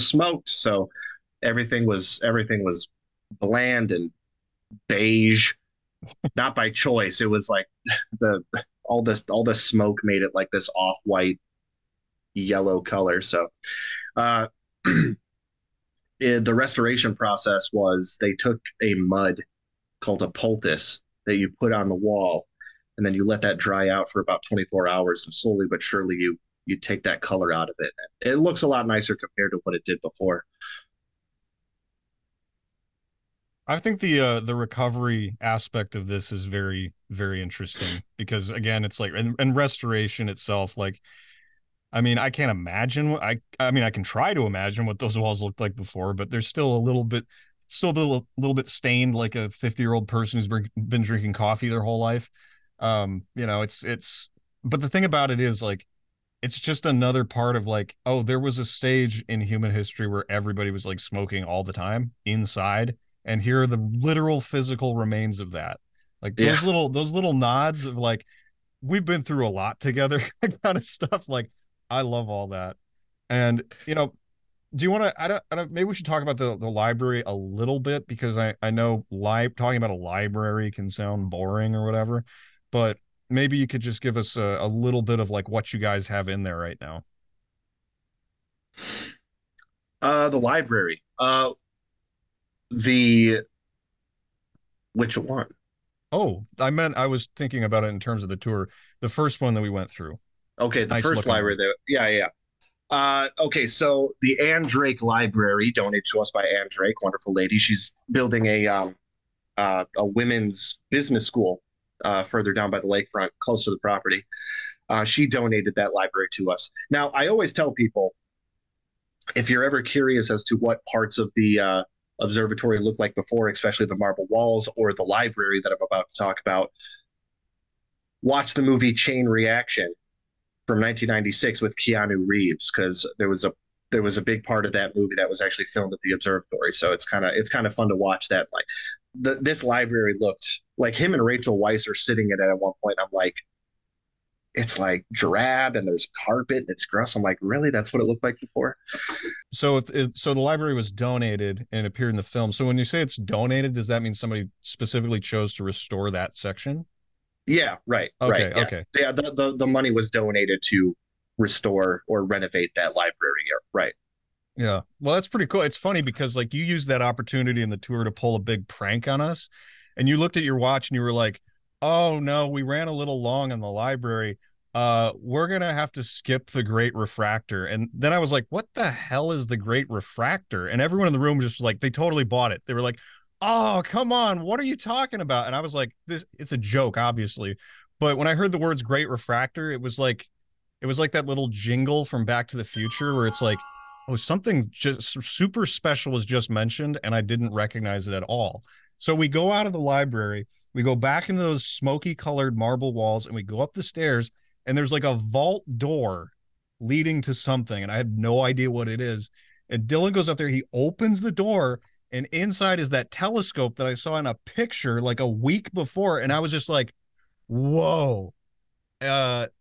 smoked, so everything was bland and beige, not by choice. It was like all this smoke made it like this off-white yellow color. So the restoration process was, they took a mud called a poultice that you put on the wall, and then you let that dry out for about 24 hours. And slowly but surely you take that color out of it. It looks a lot nicer compared to what it did before. I think the recovery aspect of this is very, very interesting, because again, it's like, and restoration itself, like, I mean, I can't imagine what I can try to imagine what those walls looked like before, but they're still a little bit stained, like a 50-year-old person who's been drinking coffee their whole life. You know, but the thing about it is, like, it's just another part of like, oh, there was a stage in human history where everybody was like smoking all the time inside. And here are the literal physical remains of that. Like those little nods of like, we've been through a lot together kind of stuff. Like, I love all that. And, you know, Do you want to, maybe we should talk about the library a little bit, because I know talking about a library can sound boring or whatever, but maybe you could just give us a little bit of like what you guys have in there right now. The library, which one? Oh, I was thinking about it in terms of the tour. The first one that we went through. Okay. The first library there. Yeah. Yeah. Okay, so the Ann Drake Library, donated to us by Ann Drake, wonderful lady. She's building a women's business school further down by the lakefront, close to the property. She donated that library to us. Now, I always tell people, if you're ever curious as to what parts of the observatory looked like before, especially the marble walls or the library that I'm about to talk about, watch the movie Chain Reaction from 1996 with Keanu Reeves, because there was a big part of that movie that was actually filmed at the observatory. So it's kind of fun to watch that. Like this library looked like him and Rachel Weisz are sitting in it at one point. I'm like, it's like drab and there's carpet and it's gross. I'm like, really? That's what it looked like before? So the library was donated and appeared in the film. So when you say it's donated, does that mean somebody specifically chose to restore that section? Yeah, right. Okay, right. Yeah. Okay. Yeah, the money was donated to restore or renovate that library. Right. Yeah. Well, that's pretty cool. It's funny because like you used that opportunity in the tour to pull a big prank on us, and you looked at your watch and you were like, "Oh no, we ran a little long in the library. We're gonna have to skip the Great Refractor." And then I was like, "What the hell is the Great Refractor?" And everyone in the room just was like, they totally bought it. They were like, "Oh, come on. What are you talking about?" And I was like, it's a joke, obviously. But when I heard the words Great Refractor, it was like that little jingle from Back to the Future where it's like, oh, something just super special was just mentioned and I didn't recognize it at all. So we go out of the library, we go back into those smoky colored marble walls, and we go up the stairs, and there's like a vault door leading to something. And I have no idea what it is. And Dylan goes up there, he opens the door, and inside is that telescope that I saw in a picture like a week before. And I was just like, whoa,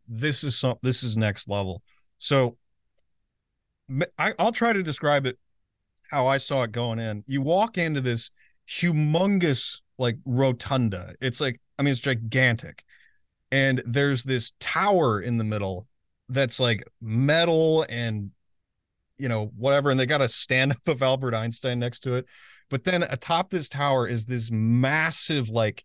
this is next level. So I'll try to describe it how I saw it going in. You walk into this humongous like rotunda. It's like, I mean, it's gigantic. And there's this tower in the middle that's like metal and, you know, whatever, and they got a stand-up of Albert Einstein next to it. But then atop this tower is this massive like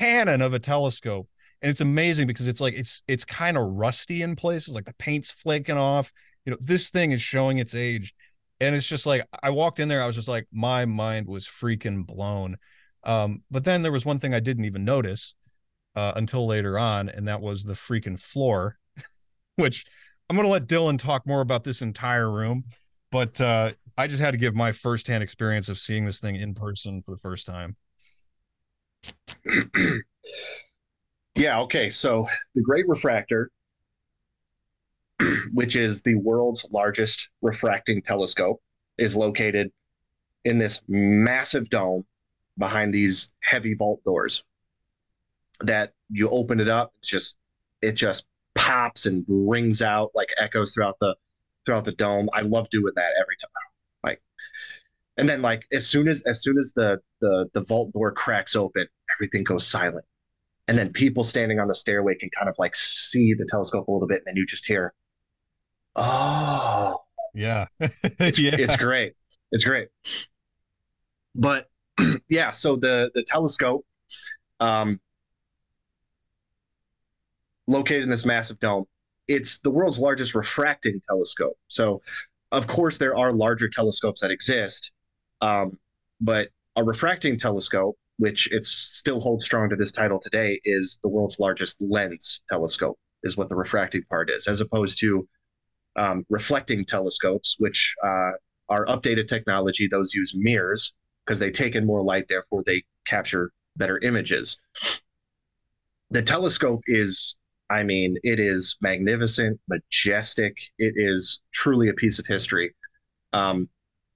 cannon of a telescope, and it's amazing because it's like it's kind of rusty in places, like the paint's flaking off. You know, this thing is showing its age, and it's just like I walked in there, I was just like, my mind was freaking blown. But then there was one thing I didn't even notice until later on, and that was the freaking floor, which. I'm going to let Dylan talk more about this entire room, but I just had to give my firsthand experience of seeing this thing in person for the first time. Yeah, okay. So the Great Refractor, which is the world's largest refracting telescope, is located in this massive dome behind these heavy vault doors that you open it up, it just pops and rings out like echoes throughout the dome. I love doing that every time. Like, and then like as soon as the vault door cracks open, everything goes silent, and then people standing on the stairway can kind of like see the telescope a little bit, and then you just hear, oh yeah, it's great. But yeah, so the telescope, located in this massive dome, it's the world's largest refracting telescope. So of course there are larger telescopes that exist, but a refracting telescope, which it still holds strong to this title today, is the world's largest lens telescope, is what the refracting part is, as opposed to reflecting telescopes, which are updated technology. Those use mirrors because they take in more light, therefore they capture better images. The telescope is, I mean, it is magnificent, majestic. It is truly a piece of history. It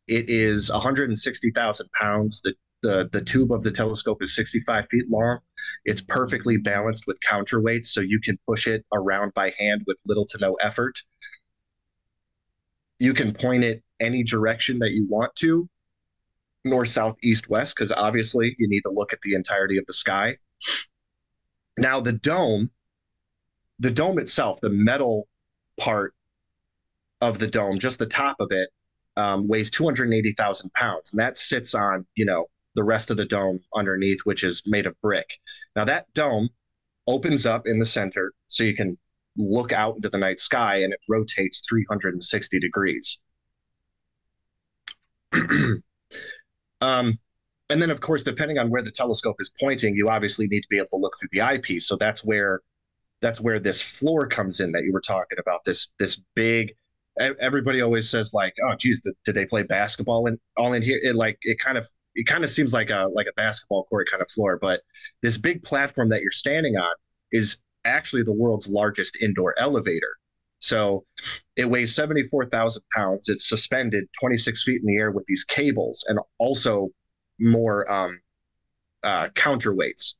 is 160,000 pounds. The tube of the telescope is 65 feet long. It's perfectly balanced with counterweights, so you can push it around by hand with little to no effort. You can point it any direction that you want to, north, south, east, west, because obviously you need to look at the entirety of the sky. Now, the dome itself, the metal part of the dome, just the top of it, weighs 280,000 pounds. And that sits on, the rest of the dome underneath, which is made of brick. Now, that dome opens up in the center so you can look out into the night sky, and it rotates 360 degrees. And then, of course, depending on where the telescope is pointing, you obviously need to be able to look through the eyepiece. So that's where this floor comes in that you were talking about, this big. Everybody always says, like, oh, geez, did they play basketball all in here? It kind of seems like a basketball court kind of floor, but this big platform that you're standing on is actually the world's largest indoor elevator. So it weighs 74,000 pounds. It's suspended 26 feet in the air with these cables and also more counterweights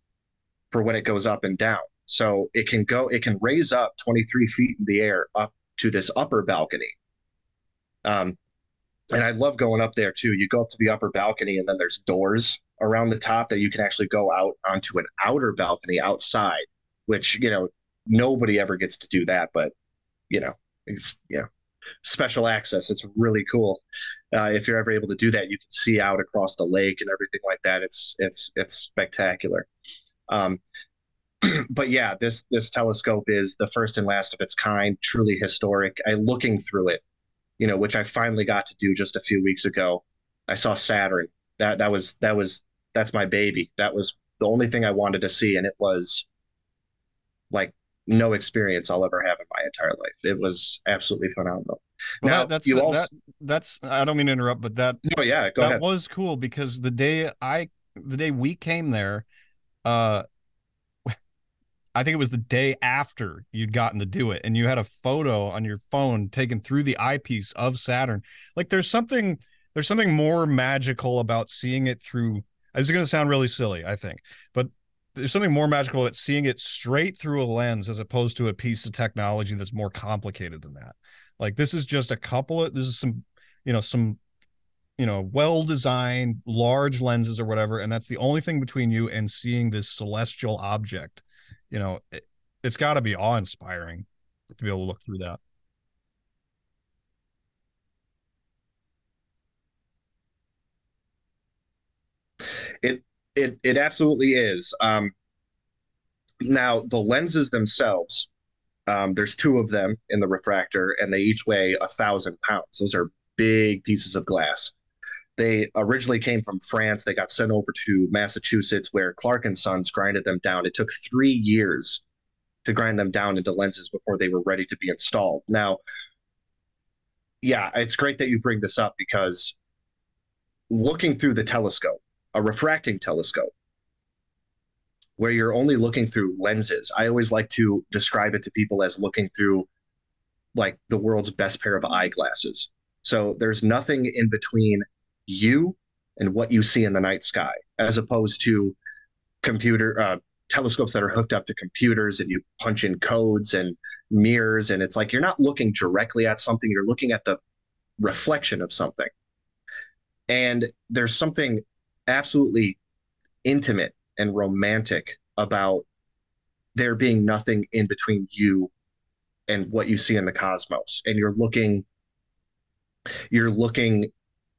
for when it goes up and down. So it can raise up 23 feet in the air up to this upper balcony. And I love going up there too. You go up to the upper balcony, and then there's doors around the top that you can actually go out onto an outer balcony outside, which, nobody ever gets to do that, but it's, special access. It's really cool. If you're ever able to do that, you can see out across the lake and everything like that. It's spectacular. But yeah, this telescope is the first and last of its kind, truly historic. Looking through it, which I finally got to do just a few weeks ago. I saw Saturn. That's my baby. That was the only thing I wanted to see, and it was like no experience I'll ever have in my entire life. It was absolutely phenomenal. Well, now that's I don't mean to interrupt, but that no, yeah, go ahead. That was cool because the day we came there, I think it was the day after you'd gotten to do it, and you had a photo on your phone taken through the eyepiece of Saturn. Like there's something more magical about seeing it through. This is going to sound really silly, I think, but there's something more magical at seeing it straight through a lens as opposed to a piece of technology that's more complicated than that. Like this is just some well-designed large lenses or whatever. And that's the only thing between you and seeing this celestial object. It's got to be awe-inspiring to be able to look through that. It absolutely is. Now, the lenses themselves, there's two of them in the refractor, and they each weigh 1,000 pounds. Those are big pieces of glass. They originally came from France. They got sent over to Massachusetts, where Clark and Sons grinded them down. It took 3 years to grind them down into lenses before they were ready to be installed. Now, yeah, it's great that you bring this up, because looking through the telescope, a refracting telescope, where you're only looking through lenses, I always like to describe it to people as looking through like the world's best pair of eyeglasses. So there's nothing in between you and what you see in the night sky, as opposed to telescopes that are hooked up to computers and you punch in codes and mirrors, and it's like you're not looking directly at something, you're looking at the reflection of something. And there's something absolutely intimate and romantic about there being nothing in between you and what you see in the cosmos, and you're looking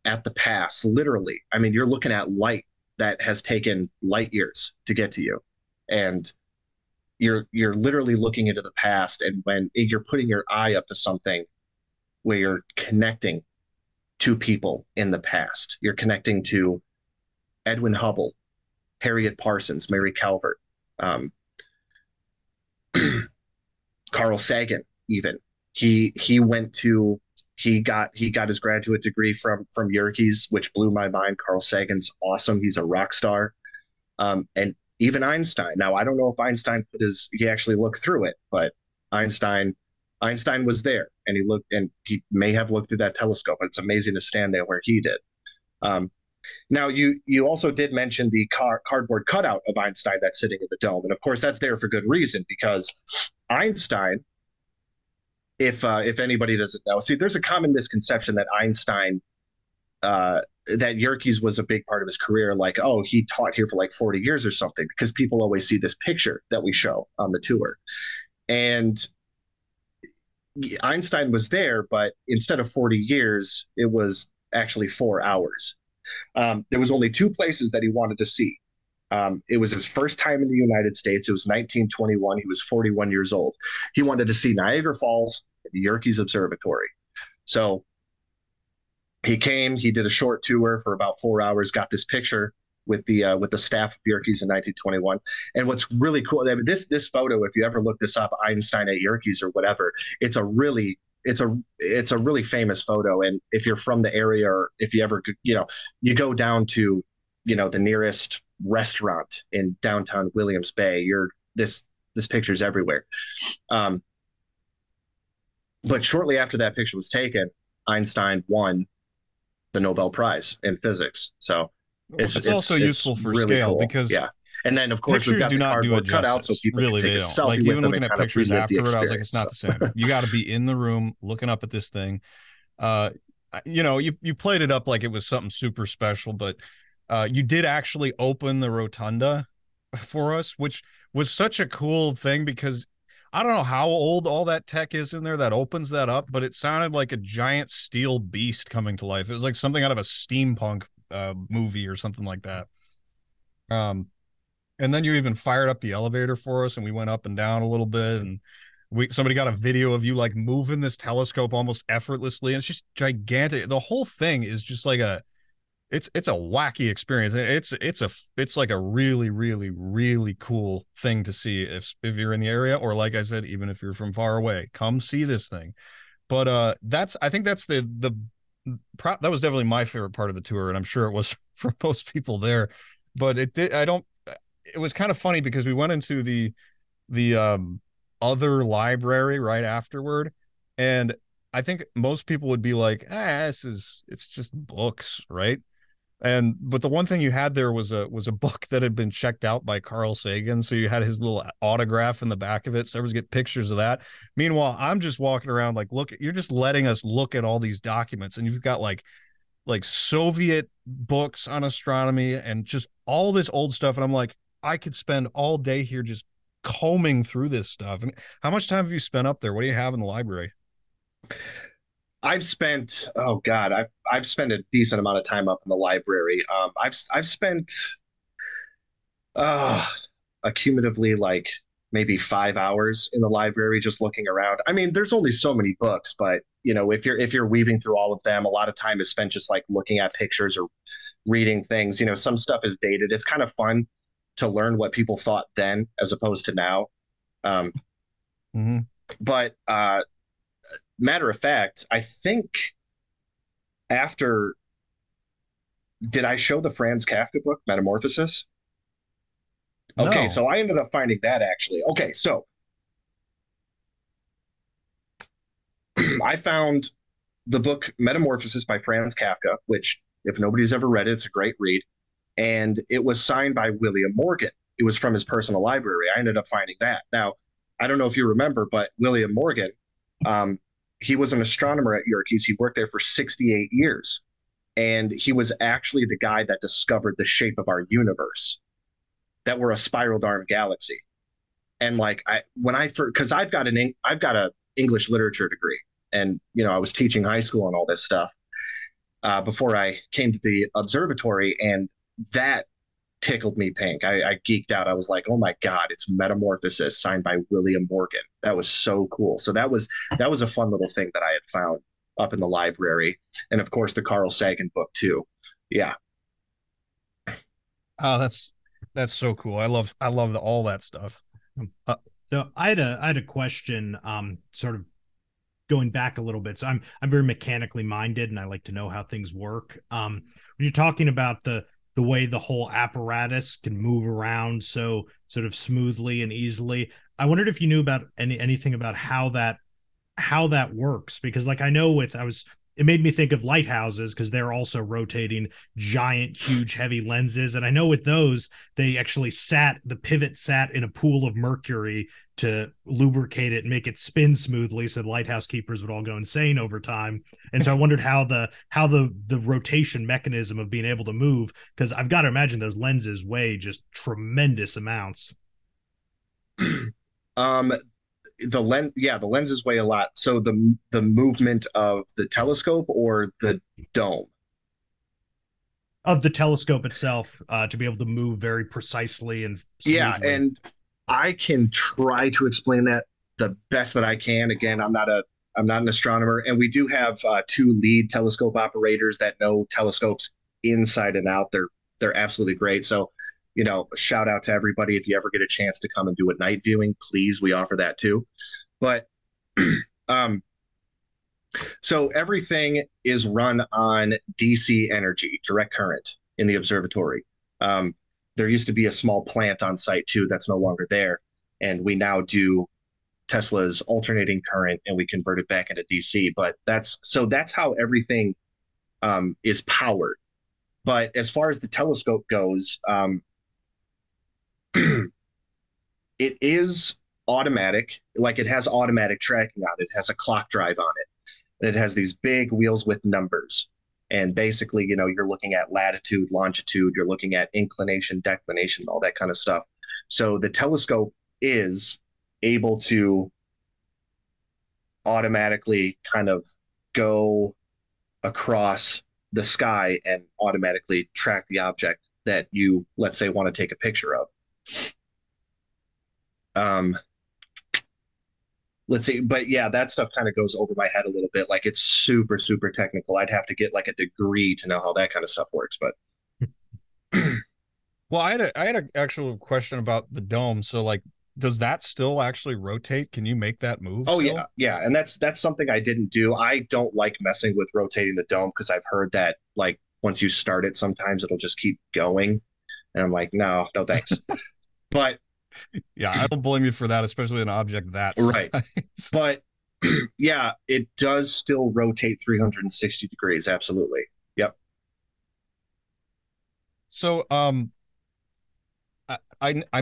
at the past, literally. I mean, you're looking at light that has taken light years to get to you, and you're literally looking into the past. And when you're putting your eye up to something where you're connecting to people in the past, you're connecting to Edwin Hubble, Harriet Parsons, Mary Calvert, Carl Sagan. Even he got his graduate degree from Yerkes, which blew my mind. Carl Sagan's awesome. He's a rock star. And even Einstein. Now, I don't know if Einstein he actually looked through it, but Einstein was there, and he looked, and he may have looked through that telescope. But it's amazing to stand there where he did. Now, you also did mention the cardboard cutout of Einstein that's sitting in the dome. And of course, that's there for good reason, because Einstein if anybody doesn't know. See, there's a common misconception that Einstein, that Yerkes was a big part of his career. Like, oh, he taught here for like 40 years or something, because people always see this picture that we show on the tour. And Einstein was there, but instead of 40 years, it was actually 4 hours. There was only two places that he wanted to see. It was his first time in the United States. It was 1921. He was 41 years old. He wanted to see Niagara Falls at the Yerkes Observatory. So he came, he did a short tour for about 4 hours, got this picture with the staff of Yerkes in 1921. And what's really cool, I mean, this photo, if you ever look this up, Einstein at Yerkes or whatever, it's a really famous photo. And if you're from the area, or if you ever, you know, you go down to, you know, the nearest restaurant in downtown Williams Bay, this picture's everywhere. But shortly after that picture was taken, Einstein won the Nobel Prize in physics. So it's also useful for really scale, cool. Because yeah. And then of course we've got the cardboard cutouts, so people really can take a selfie. Like, even looking at pictures afterward, I was like, it's not the same. You got to be in the room looking up at this thing. You know, you played it up like it was something super special, but you did actually open the rotunda for us, which was such a cool thing, because I don't know how old all that tech is in there that opens that up, but it sounded like a giant steel beast coming to life. It was like something out of a steampunk movie or something like that. And then you even fired up the elevator for us, and we went up and down a little bit, and somebody got a video of you like moving this telescope almost effortlessly. And it's just gigantic. The whole thing is just like it's a wacky experience. It's like a really, really, really cool thing to see if you're in the area, or like I said, even if you're from far away, come see this thing. But that was definitely my favorite part of the tour, and I'm sure it was for most people there. But it was kind of funny, because we went into the other library right afterward, and I think most people would be like, it's just books, right? But the one thing you had there was a book that had been checked out by Carl Sagan. So you had his little autograph in the back of it. So everyone's get pictures of that. Meanwhile, I'm just walking around like, look, you're just letting us look at all these documents, and you've got like Soviet books on astronomy and just all this old stuff. And I'm like, I could spend all day here just combing through this stuff. And how much time have you spent up there? What do you have in the library? I've spent I've spent a decent amount of time up in the library. I've spent accumulatively like maybe 5 hours in the library just looking around. I mean, there's only so many books, but you know, if you're weaving through all of them, a lot of time is spent just like looking at pictures or reading things. You know, some stuff is dated. It's kind of fun to learn what people thought then as opposed to now. But matter of fact, I think after, did I show the Franz Kafka book, Metamorphosis? No. Okay, so I ended up finding that actually. Okay, so I found the book Metamorphosis by Franz Kafka, which if nobody's ever read it, it's a great read. And it was signed by William Morgan. It was from his personal library. I ended up finding that. Now, I don't know if you remember, but William Morgan, he was an astronomer at Yerkes. He worked there for 68 years, and he was actually the guy that discovered the shape of our universe, that we're a spiral arm galaxy. And like because I've got a English literature degree, and you know, I was teaching high school and all this stuff before I came to the observatory, and that tickled me pink. I geeked out. I was like, oh my God, it's Metamorphosis signed by William Morgan. That was so cool. So that was a fun little thing that I had found up in the library. And of course the Carl Sagan book too. Yeah. Oh, that's so cool. I love all that stuff. So I had a question, sort of going back a little bit. So I'm very mechanically minded, and I like to know how things work. When you're talking about the way the whole apparatus can move around so sort of smoothly and easily, I wondered if you knew about anything about how that works, because like I know I was it made me think of lighthouses because they're also rotating giant, huge, heavy lenses. And I know with those, they actually the pivot sat in a pool of mercury to lubricate it and make it spin smoothly, so the lighthouse keepers would all go insane over time. And so I wondered how the rotation mechanism of being able to move, because I've got to imagine those lenses weigh just tremendous amounts. The lenses weigh a lot. So the movement of the telescope or the dome? Of the telescope itself, to be able to move very precisely and smoothly. Yeah, and I can try to explain that the best that I can. Again, I'm not an astronomer, and we do have two lead telescope operators that know telescopes inside and out. They're absolutely great. So, you know, shout out to everybody. If you ever get a chance to come and do a night viewing, please, we offer that too. But so everything is run on DC energy, direct current, in the observatory. There used to be a small plant on site too that's no longer there, and we now do Tesla's alternating current, and we convert it back into DC. But that's how everything is powered. But as far as the telescope goes, it is automatic. Like, it has automatic tracking on it. It has a clock drive on it, and it has these big wheels with numbers. And basically, you know, you're looking at latitude, longitude, you're looking at inclination, declination, all that kind of stuff. So the telescope is able to automatically kind of go across the sky and automatically track the object that you, let's say, want to take a picture of. Let's see. But yeah, that stuff kind of goes over my head a little bit. Like, it's super, super technical. I'd have to get like a degree to know how that kind of stuff works. But well, I had an actual question about the dome. So, like, does that still actually rotate? Can you make that move? Oh, still? Yeah. And that's something I didn't do. I don't like messing with rotating the dome, because I've heard that, like, once you start it, sometimes it'll just keep going. And I'm like, no, thanks. But yeah, I don't blame you for that, especially an object that size. Right. But yeah, it does still rotate 360 degrees. Absolutely. Yep. So, I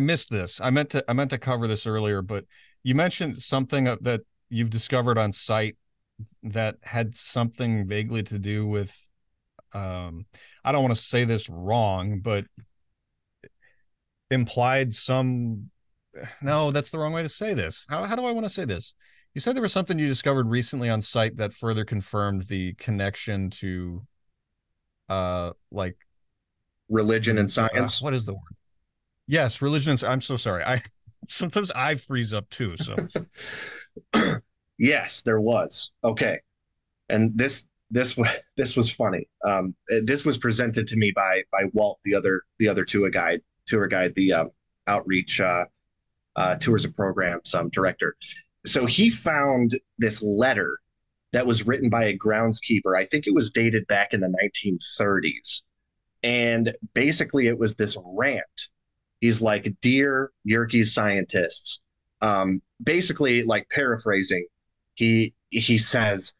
missed this. I meant to cover this earlier, but you mentioned something that you've discovered on site that had something vaguely to do with, I don't want to say this wrong, but implied some, no, that's the wrong way to say this. How do I want to say this? You said there was something you discovered recently on site that further confirmed the connection to, like, religion and science. What is the word? Yes, religion. I'm so sorry. Sometimes I freeze up too. So yes, there was. Okay, and this was funny. This was presented to me by Walt, the other tour guide, the outreach tours and programs director. So he found this letter that was written by a groundskeeper. I think it was dated back in the 1930s, and basically it was this rant. He's like, "Dear Yerkes scientists," basically, like, paraphrasing, he says,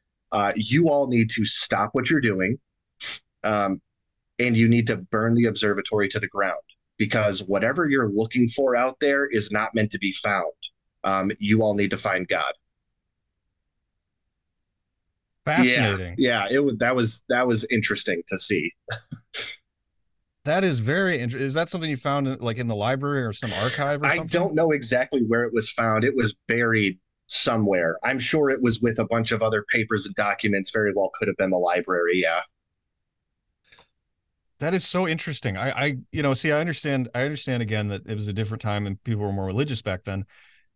"You all need to stop what you're doing, and you need to burn the observatory to the ground, because whatever you're looking for out there is not meant to be found. You all need to find God." Fascinating. Yeah, that was interesting to see. That is very interesting. Is that something you found, like, in the library or some archive or something? I don't know exactly where it was found. It was buried somewhere. I'm sure it was with a bunch of other papers and documents. Very well could have been the library, yeah. That is so interesting. I understand again that it was a different time and people were more religious back then.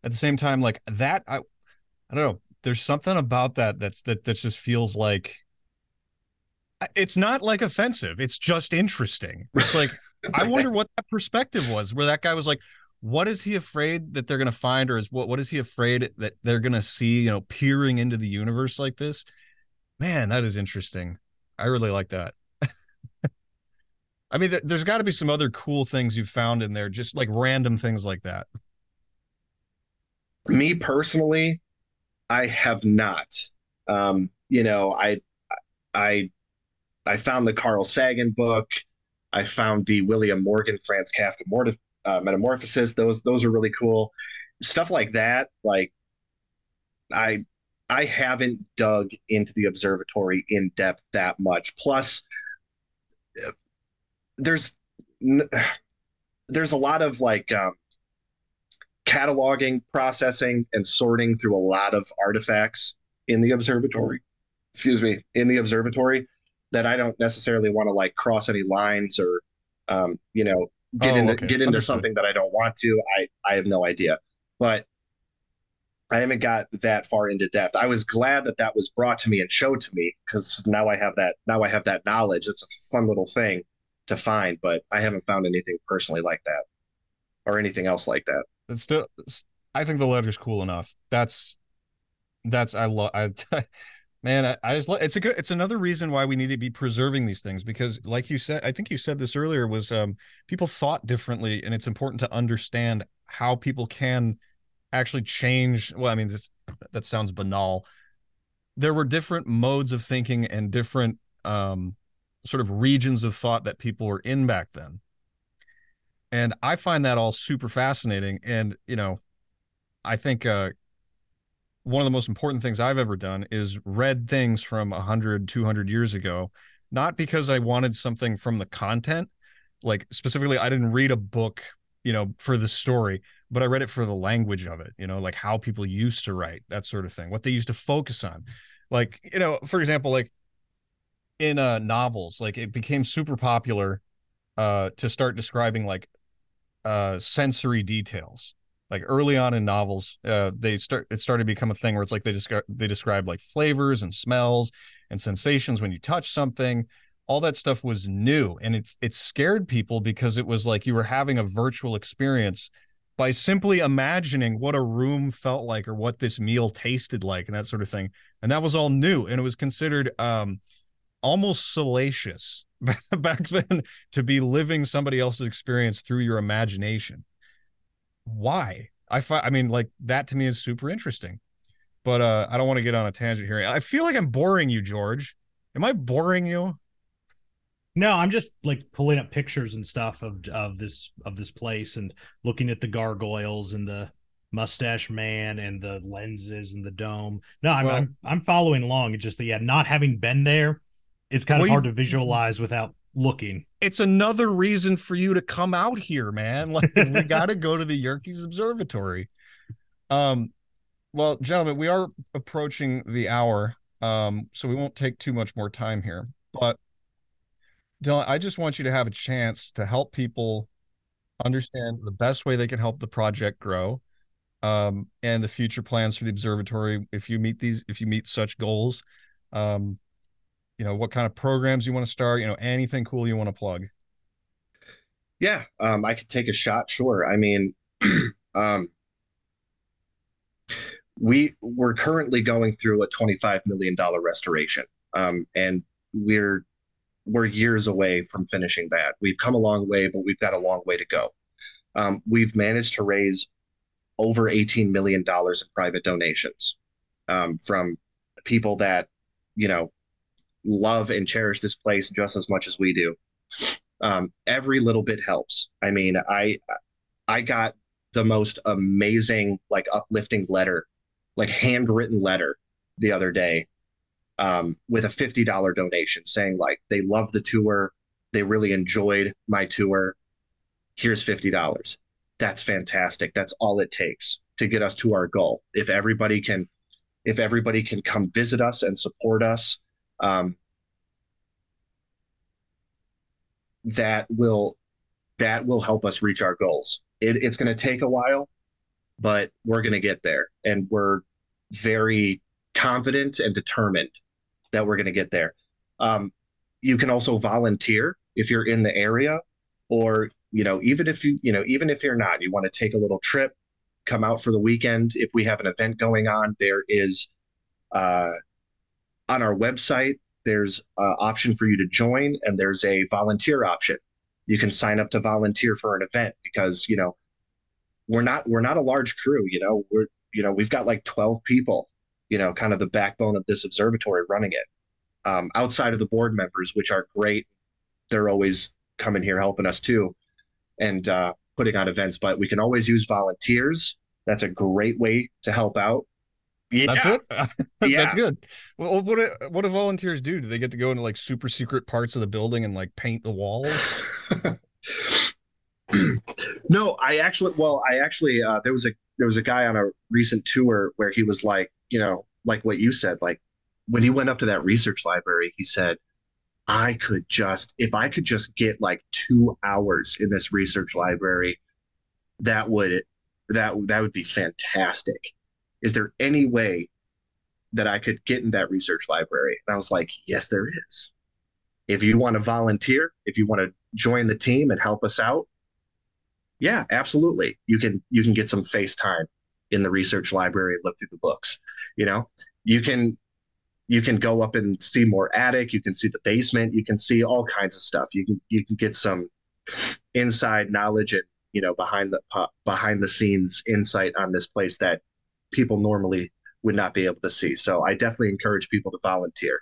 At the same time, like, that, I don't know. There's something about that just feels like, it's not, like, offensive. It's just interesting. It's like, I wonder what that perspective was, where that guy was like, what is he afraid that they're going to find? Or what is he afraid that they're going to see, you know, peering into the universe like this? Man, that is interesting. I really like that. I mean, there's got to be some other cool things you've found in there, just like random things like that. Me personally, I have not. You know, I I found the Carl Sagan book. I found the William Morgan, Franz Kafka Metamorphosis. Those are really cool. Stuff like that. Like I haven't dug into the observatory in depth that much. Plus, there's a lot of like cataloging, processing, and sorting through a lot of artifacts in the observatory. Excuse me, in the observatory, that I don't necessarily want to like cross any lines or get into Understood. Something that I don't want to. I have no idea, but I haven't got that far into depth. I was glad that that was brought to me and showed to me, because now I have that. Now I have that knowledge. It's a fun little thing to find, but I haven't found anything personally like that or anything else like that. It's still, I think the letter's cool enough. It's another reason why we need to be preserving these things, because like you said, I think you said this earlier, was people thought differently, and it's important to understand how people can actually change. Well, I mean, that sounds banal. There were different modes of thinking and different sort of regions of thought that people were in back then. And I find that all super fascinating. And, you know, I think one of the most important things I've ever done is read things from 100, 200 years ago, not because I wanted something from the content. Like specifically, I didn't read a book, you know, for the story, but I read it for the language of it, you know, like how people used to write, that sort of thing, what they used to focus on. Like, you know, for example, like in novels, like it became super popular to start describing like sensory details. Like early on in novels, it started to become a thing where it's like they describe like flavors and smells and sensations when you touch something. All that stuff was new, and it scared people because it was like you were having a virtual experience by simply imagining what a room felt like or what this meal tasted like and that sort of thing. And that was all new, and it was considered almost salacious back then to be living somebody else's experience through your imagination. Why? I mean, like that to me is super interesting, but I don't want to get on a tangent here. I feel like I'm boring you, George. Am I boring you? No, I'm just like pulling up pictures and stuff of this place and looking at the gargoyles and the mustache man and the lenses and the dome. No, I'm following along. It's just that, yeah, not having been there, it's kind of hard to visualize without looking. It's another reason for you to come out here, man. Like we got to go to the Yerkes Observatory. Well, gentlemen, we are approaching the hour, so we won't take too much more time here. But Dylan, I just want you to have a chance to help people understand the best way they can help the project grow, and the future plans for the observatory. If you meet such goals, you know, what kind of programs you want to start, you know, anything cool you want to plug. Yeah. I could take a shot. Sure. I mean, we're currently going through a $25 million restoration. And we're years away from finishing that. We've come a long way, but we've got a long way to go. We've managed to raise over $18 million in private donations, from people that, you know, love and cherish this place just as much as we do. Every little bit helps. I mean, I got the most amazing, like uplifting letter, like handwritten letter the other day, with a $50 donation saying like, they love the tour. They really enjoyed my tour. Here's $50. That's fantastic. That's all it takes to get us to our goal. If everybody can come visit us and support us, that will help us reach our goals. It's going to take a while, but we're going to get there, and we're very confident and determined that we're going to get there. You can also volunteer if you're in the area, or even if you're not, you want to take a little trip, come out for the weekend. If we have an event going on, there is on our website, there's an option for you to join, and there's a volunteer option. You can sign up to volunteer for an event, because, you know, we're not a large crew. You know, we've got like 12 people, you know, kind of the backbone of this observatory running it. outside of the board members, which are great. They're always coming here helping us too, and putting on events, but we can always use volunteers. That's a great way to help out. Yeah. That's it. Yeah. That's good. Well, what do volunteers do? Do they get to go into like super secret parts of the building and like paint the walls? No, I actually, there was a guy on a recent tour where he was like, you know, like what you said, like when he went up to that research library, he said, if I could just get like 2 hours in this research library, that would be fantastic. Is there any way that I could get in that research library? And I was like, yes, there is. If you want to volunteer, if you want to join the team and help us out, yeah, absolutely. You can get some face time in the research library and look through the books. You know, you can go up and see more attic. You can see the basement. You can see all kinds of stuff. You can get some inside knowledge and, you know, behind the scenes insight on this place that people normally would not be able to see. So I definitely encourage people to volunteer.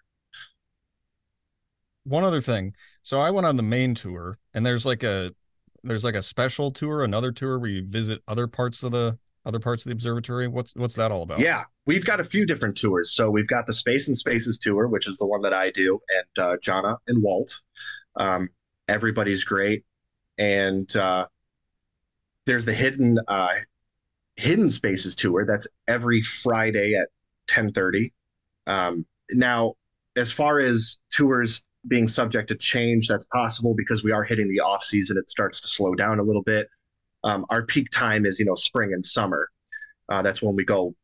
One other thing. So I went on the main tour, and there's like a special tour, another tour where you visit other parts of the observatory. What's that all about? Yeah, we've got a few different tours. So we've got the Space and Spaces tour, which is the one that I do, and Jonna and Walt. Everybody's great. And there's the Hidden Spaces tour. That's every Friday at 10:30. Now, as far as tours being subject to change, that's possible because we are hitting the off season. It starts to slow down a little bit. Our peak time is, you know, spring and summer. That's when we go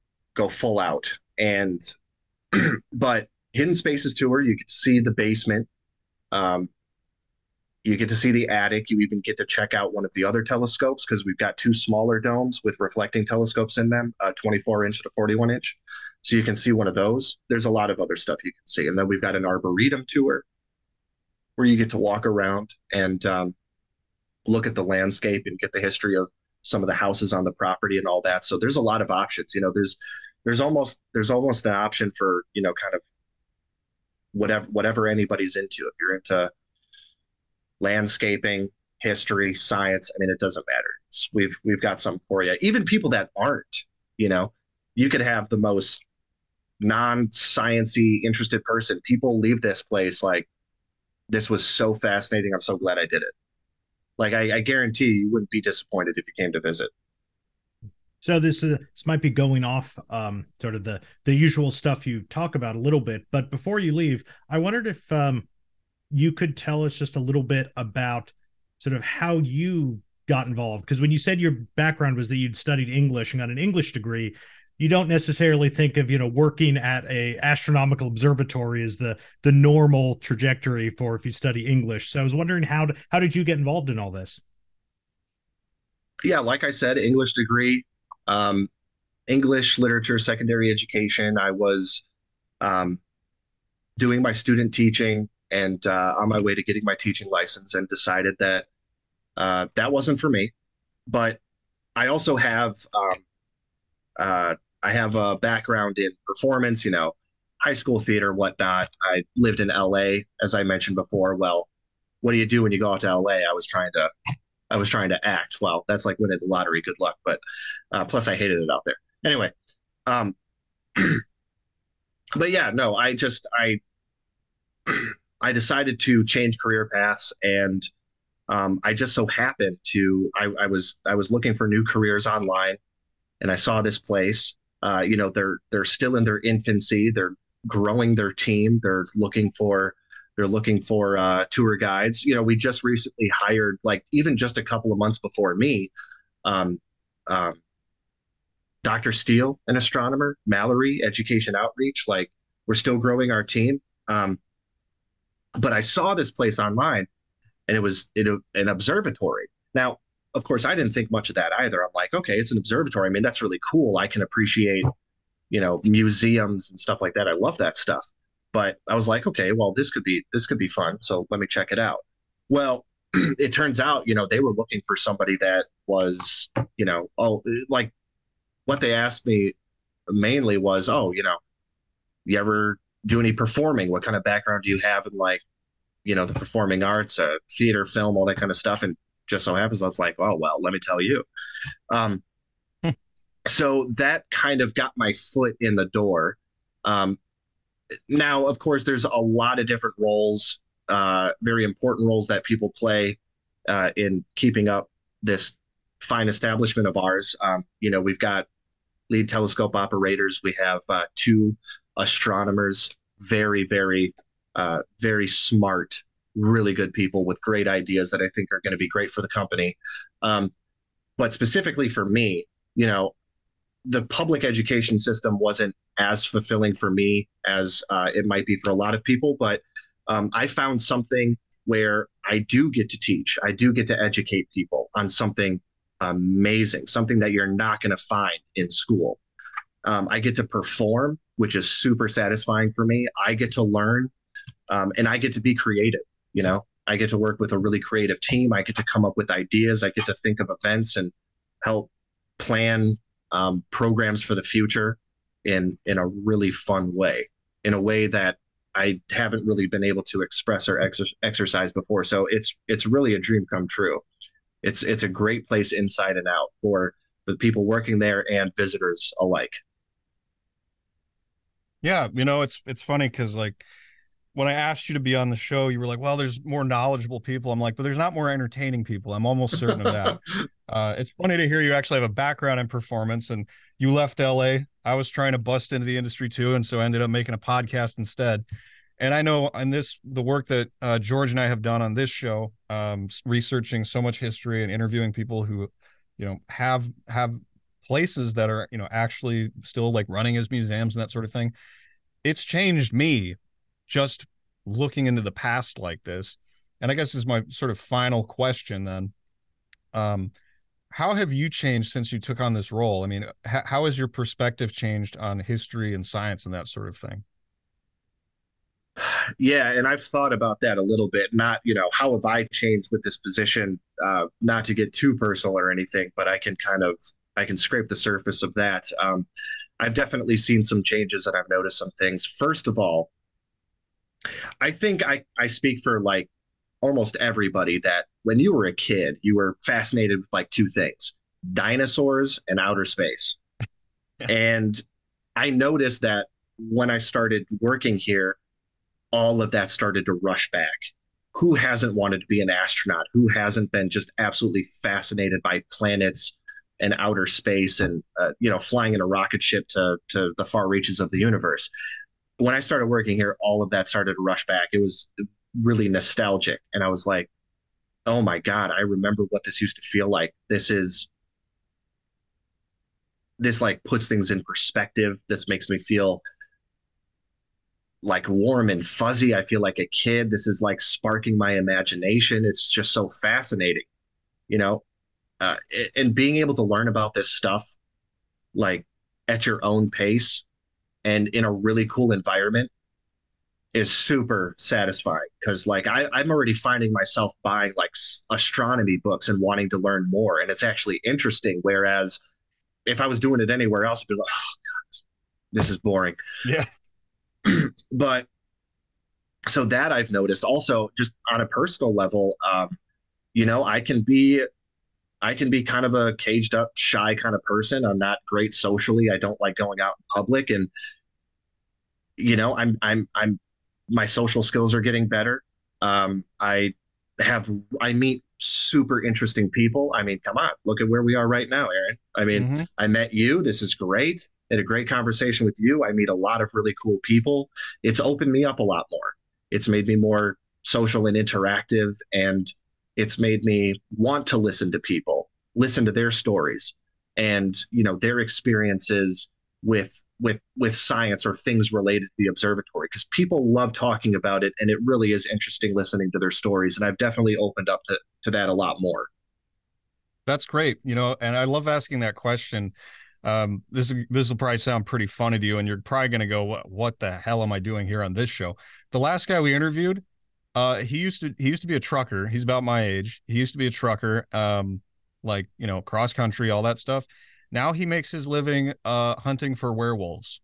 full out. And but Hidden Spaces tour, you can see the basement. You get to see the attic. You even get to check out one of the other telescopes, because we've got two smaller domes with reflecting telescopes in them, 24-inch to 41-inch. So you can see one of those. There's a lot of other stuff you can see. And then we've got an arboretum tour where you get to walk around and look at the landscape and get the history of some of the houses on the property and all that. So there's a lot of options. You know, there's almost an option for, you know, kind of whatever anybody's into. If you're into landscaping, history, science, I mean, it doesn't matter. We've got some for you. Even people that aren't, you know, you could have the most non-sciencey interested person. People leave this place like, this was so fascinating, I'm so glad I did it. Like, I guarantee you wouldn't be disappointed if you came to visit. So this might be going off sort of the usual stuff you talk about a little bit, but before you leave, I wondered if you could tell us just a little bit about sort of how you got involved. Because when you said your background was that you'd studied English and got an English degree, you don't necessarily think of, you know, working at a astronomical observatory as the normal trajectory for if you study English. So I was wondering how did you get involved in all this? Yeah, like I said, English degree, English literature, secondary education. I was doing my student teaching and on my way to getting my teaching license, and decided that that wasn't for me. But I also have I have a background in performance, you know, high school theater, whatnot. I lived in LA, as I mentioned before. Well, what do you do when you go out to LA? I was trying to act. Well, that's like winning the lottery. Good luck. But plus I hated it out there. Anyway. But yeah, no, I decided to change career paths, and I just so happened to, I was looking for new careers online, and I saw this place. You know, they're still in their infancy. They're growing their team. They're looking for tour guides. You know, we just recently hired, like even just a couple of months before me, Dr. Steele, an astronomer, Mallory, Education Outreach. Like, we're still growing our team. But I saw this place online, and it was an observatory. Now, of course, I didn't think much of that either. I'm like, okay, it's an observatory. I mean, that's really cool. I can appreciate, you know, museums and stuff like that. I love that stuff. But I was like, okay, well, this could be fun. So let me check it out. Well, it turns out, you know, they were looking for somebody that was, you know, oh, like what they asked me mainly was, oh, you know, you ever do any performing? What kind of background do you have in, like, you know, the performing arts, theater, film, all that kind of stuff? And just so happens I was like, oh, well, let me tell you. So that kind of got my foot in the door. Now, of course, there's a lot of different roles, very important roles that people play in keeping up this fine establishment of ours. You know, we've got lead telescope operators. We have two astronomers, very, very, very smart, really good people with great ideas that I think are going to be great for the company. But specifically for me, you know, the public education system wasn't as fulfilling for me as it might be for a lot of people, but I found something where I do get to teach. I do get to educate people on something amazing, something that you're not going to find in school. I get to perform, which is super satisfying for me. I get to learn, and I get to be creative. You know, I get to work with a really creative team. I get to come up with ideas. I get to think of events and help plan programs for the future in a really fun way, in a way that I haven't really been able to express or exercise before. So it's really a dream come true. It's a great place inside and out for the people working there and visitors alike. Yeah, you know, it's funny because, like, when I asked you to be on the show, you were like, well, there's more knowledgeable people. I'm like, but there's not more entertaining people. I'm almost certain of that. It's funny to hear you actually have a background in performance, and you left LA. I was trying to bust into the industry too, and so I ended up making a podcast instead. And I know on this, the work that George and I have done on this show, researching so much history and interviewing people who, you know, have places that are, you know, actually still like running as museums and that sort of thing. It's changed me just looking into the past like this. And I guess this is my sort of final question then. How have you changed since you took on this role? I mean, how has your perspective changed on history and science and that sort of thing? Yeah, and I've thought about that a little bit. Not, you know, how have I changed with this position? Not to get too personal or anything, but I can scrape the surface of that. I've definitely seen some changes, and I've noticed some things. First of all, I think I speak for, like, almost everybody that when you were a kid, you were fascinated with, like, two things: dinosaurs and outer space. Yeah. And I noticed that when I started working here, all of that started to rush back. Who hasn't wanted to be an astronaut? Who hasn't been just absolutely fascinated by planets and outer space and, you know, flying in a rocket ship to the far reaches of the universe? When I started working here, all of that started to rush back. It was really nostalgic. And I was like, oh my God, I remember what this used to feel like. This like puts things in perspective. This makes me feel like warm and fuzzy. I feel like a kid. This is like sparking my imagination. It's just so fascinating, you know, and being able to learn about this stuff, like, at your own pace and in a really cool environment is super satisfying. Cause, like, I'm already finding myself buying, like, astronomy books and wanting to learn more. And it's actually interesting. Whereas if I was doing it anywhere else, I'd be like, oh God, this is boring. Yeah. But so that I've noticed also just on a personal level, you know, I can be kind of a caged up, shy kind of person. I'm not great socially. I don't like going out in public, and, you know, my social skills are getting better. I meet super interesting people. I mean, come on, look at where we are right now, Aaron. I mean, mm-hmm. I met you. This is great. Had a great conversation with you. I meet a lot of really cool people. It's opened me up a lot more. It's made me more social and interactive, and it's made me want to listen to people, listen to their stories and, you know, their experiences with science or things related to the observatory, because people love talking about it, and it really is interesting listening to their stories. And I've definitely opened up to that a lot more. That's great. You know, and I love asking that question. This will probably sound pretty funny to you, and you're probably going to go, what the hell am I doing here on this show? The last guy we interviewed, he used to be a trucker. He's about my age. He used to be a trucker, like, you know, cross country, all that stuff. Now he makes his living hunting for werewolves.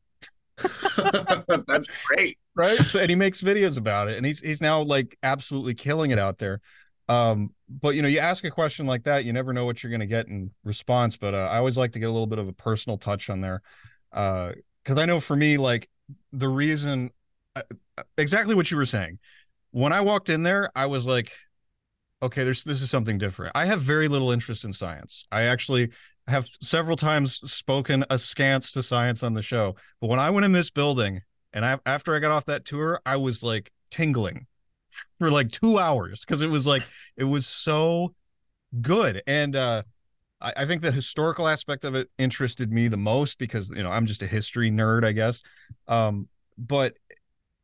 That's great. Right? So, and he makes videos about it, and he's now like absolutely killing it out there. But, you know, you ask a question like that, you never know what you're going to get in response. But I always like to get a little bit of a personal touch on there. Because I know for me, like the reason exactly what you were saying, when I walked in there, I was like, okay, this is something different. I have very little interest in science. I actually have several times spoken askance to science on the show. But when I went in this building and after I got off that tour, I was like tingling for like 2 hours because it was so good. And I think the historical aspect of it interested me the most because, you know, I'm just a history nerd, I guess. But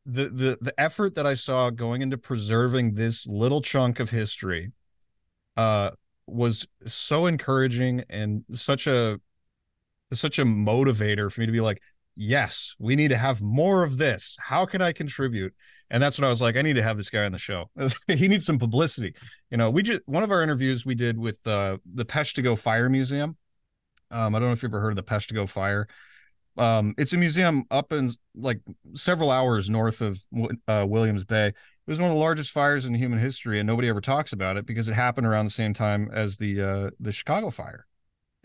the effort that I saw going into preserving this little chunk of history was so encouraging and such a motivator for me to be like, yes, we need to have more of this. How can I contribute? And that's when I was like, I need to have this guy on the show. He needs some publicity. You know, one of our interviews we did with the Peshtigo Fire Museum. I don't know if you've ever heard of the Peshtigo Fire. It's a museum up in like several hours north of Williams Bay. It was one of the largest fires in human history, and nobody ever talks about it because it happened around the same time as the Chicago fire.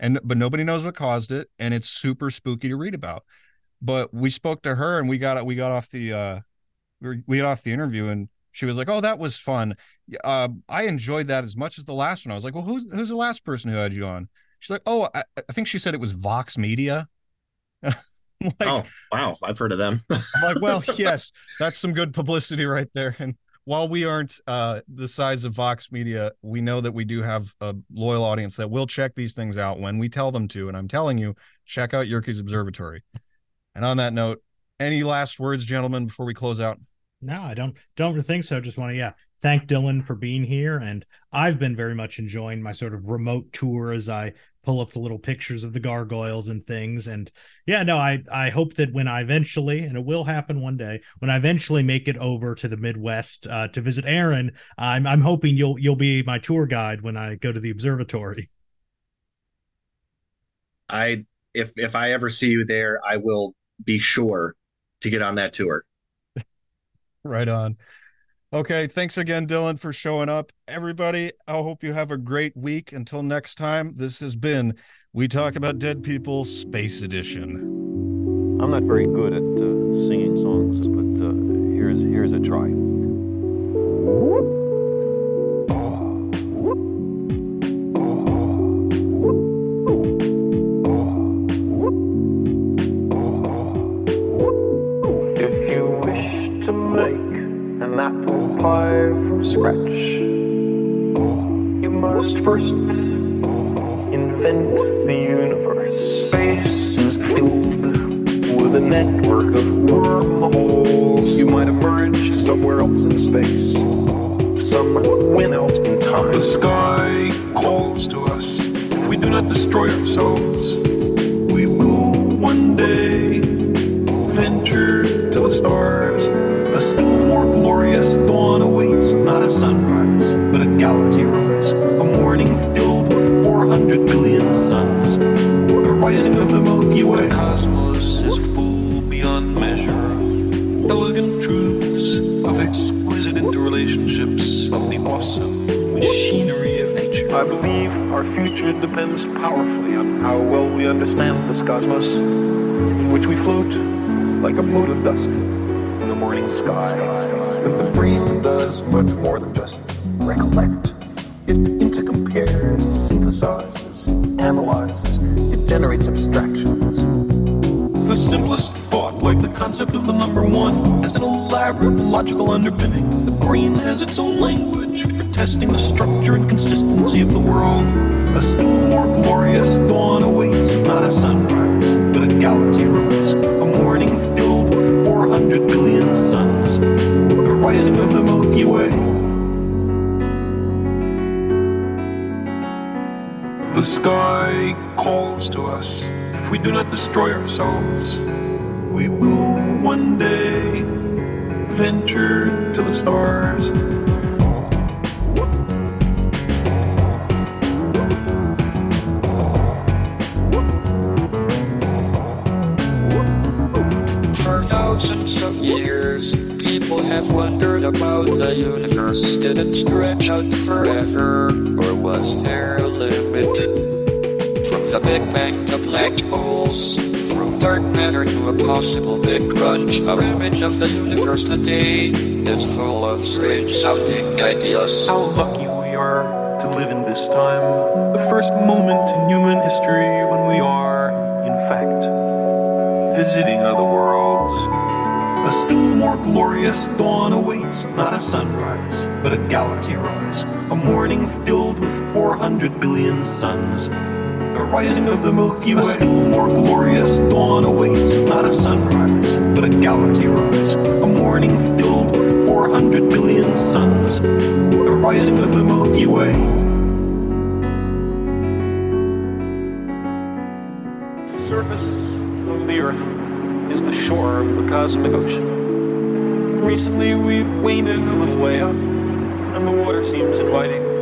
But nobody knows what caused it, and it's super spooky to read about. But we spoke to her, and we got off the interview, and she was like, "Oh, that was fun. I enjoyed that as much as the last one." I was like, "Well, who's the last person who had you on?" She's like, "Oh, I think she said it was Vox Media." Like, oh, wow, I've heard of them. I'm like, well, yes, that's some good publicity right there. And while we aren't the size of Vox Media, we know that we do have a loyal audience that will check these things out when we tell them to. And I'm telling you, check out Yerkes Observatory. And on that note, any last words, gentlemen, before we close out? No, I don't think so. Just want to, thank Dylan for being here. And I've been very much enjoying my sort of remote tour as I pull up the little pictures of the gargoyles and things. And I hope that when I eventually, and it will happen one day, when I eventually make it over to the Midwest to visit Aaron, I'm hoping you'll be my tour guide when I go to the observatory. If I ever see you there, I will be sure to get on that tour. Right on. Okay. Thanks again, Dylan, for showing up. Everybody, I hope you have a great week. Until next time, this has been We Talk About Dead People Space Edition. I'm not very good at singing songs, but here's a try. If you wish to make an apple pie from scratch, you must first invent the universe. Space is filled with a network of wormholes. You might emerge somewhere else in space, somewhere else in time. The sky calls to us. If we do not destroy ourselves, we will one day venture to the stars. A still more glorious dawn awaits, not a sunrise, but a galaxy rise, a morning filled with 400 billion suns, the rising of the Milky Way. The cosmos is full beyond measure, elegant truths of exquisite interrelationships of the awesome machinery of nature. I believe our future depends powerfully on how well we understand this cosmos, in which we float like a mote of dust in the morning sky. But the brain does much more than just recollect. It intercompares, it synthesizes, it analyzes, it generates abstractions. The simplest thought, like the concept of the number one, has an elaborate logical underpinning. The brain has its own language for testing the structure and consistency of the world. A still more glorious dawn awaits, not a sunrise, but a galaxy rise, a morning filled with 400 billion suns, the rising of the Milky Way. The sky calls to us. If we do not destroy ourselves, we will one day venture to the stars. how the universe didn't stretch out forever, or was there a limit? From the Big Bang to black holes, from dark matter to a possible big crunch, our image of the universe today is full of strange-sounding ideas. How lucky we are to live in this time, the first moment in human history when we are, in fact, visiting other worlds. A still more glorious dawn awaits, not a sunrise, but a galaxy rise, a morning filled with 400 billion suns, the rising of the Milky Way. A still more glorious dawn awaits, not a sunrise, but a galaxy rise, a morning filled with 400 billion suns, the rising of the Milky Way. The surface of the Earth is the shore of the cosmic ocean. Recently, we've waded a little way up, and the water seems inviting.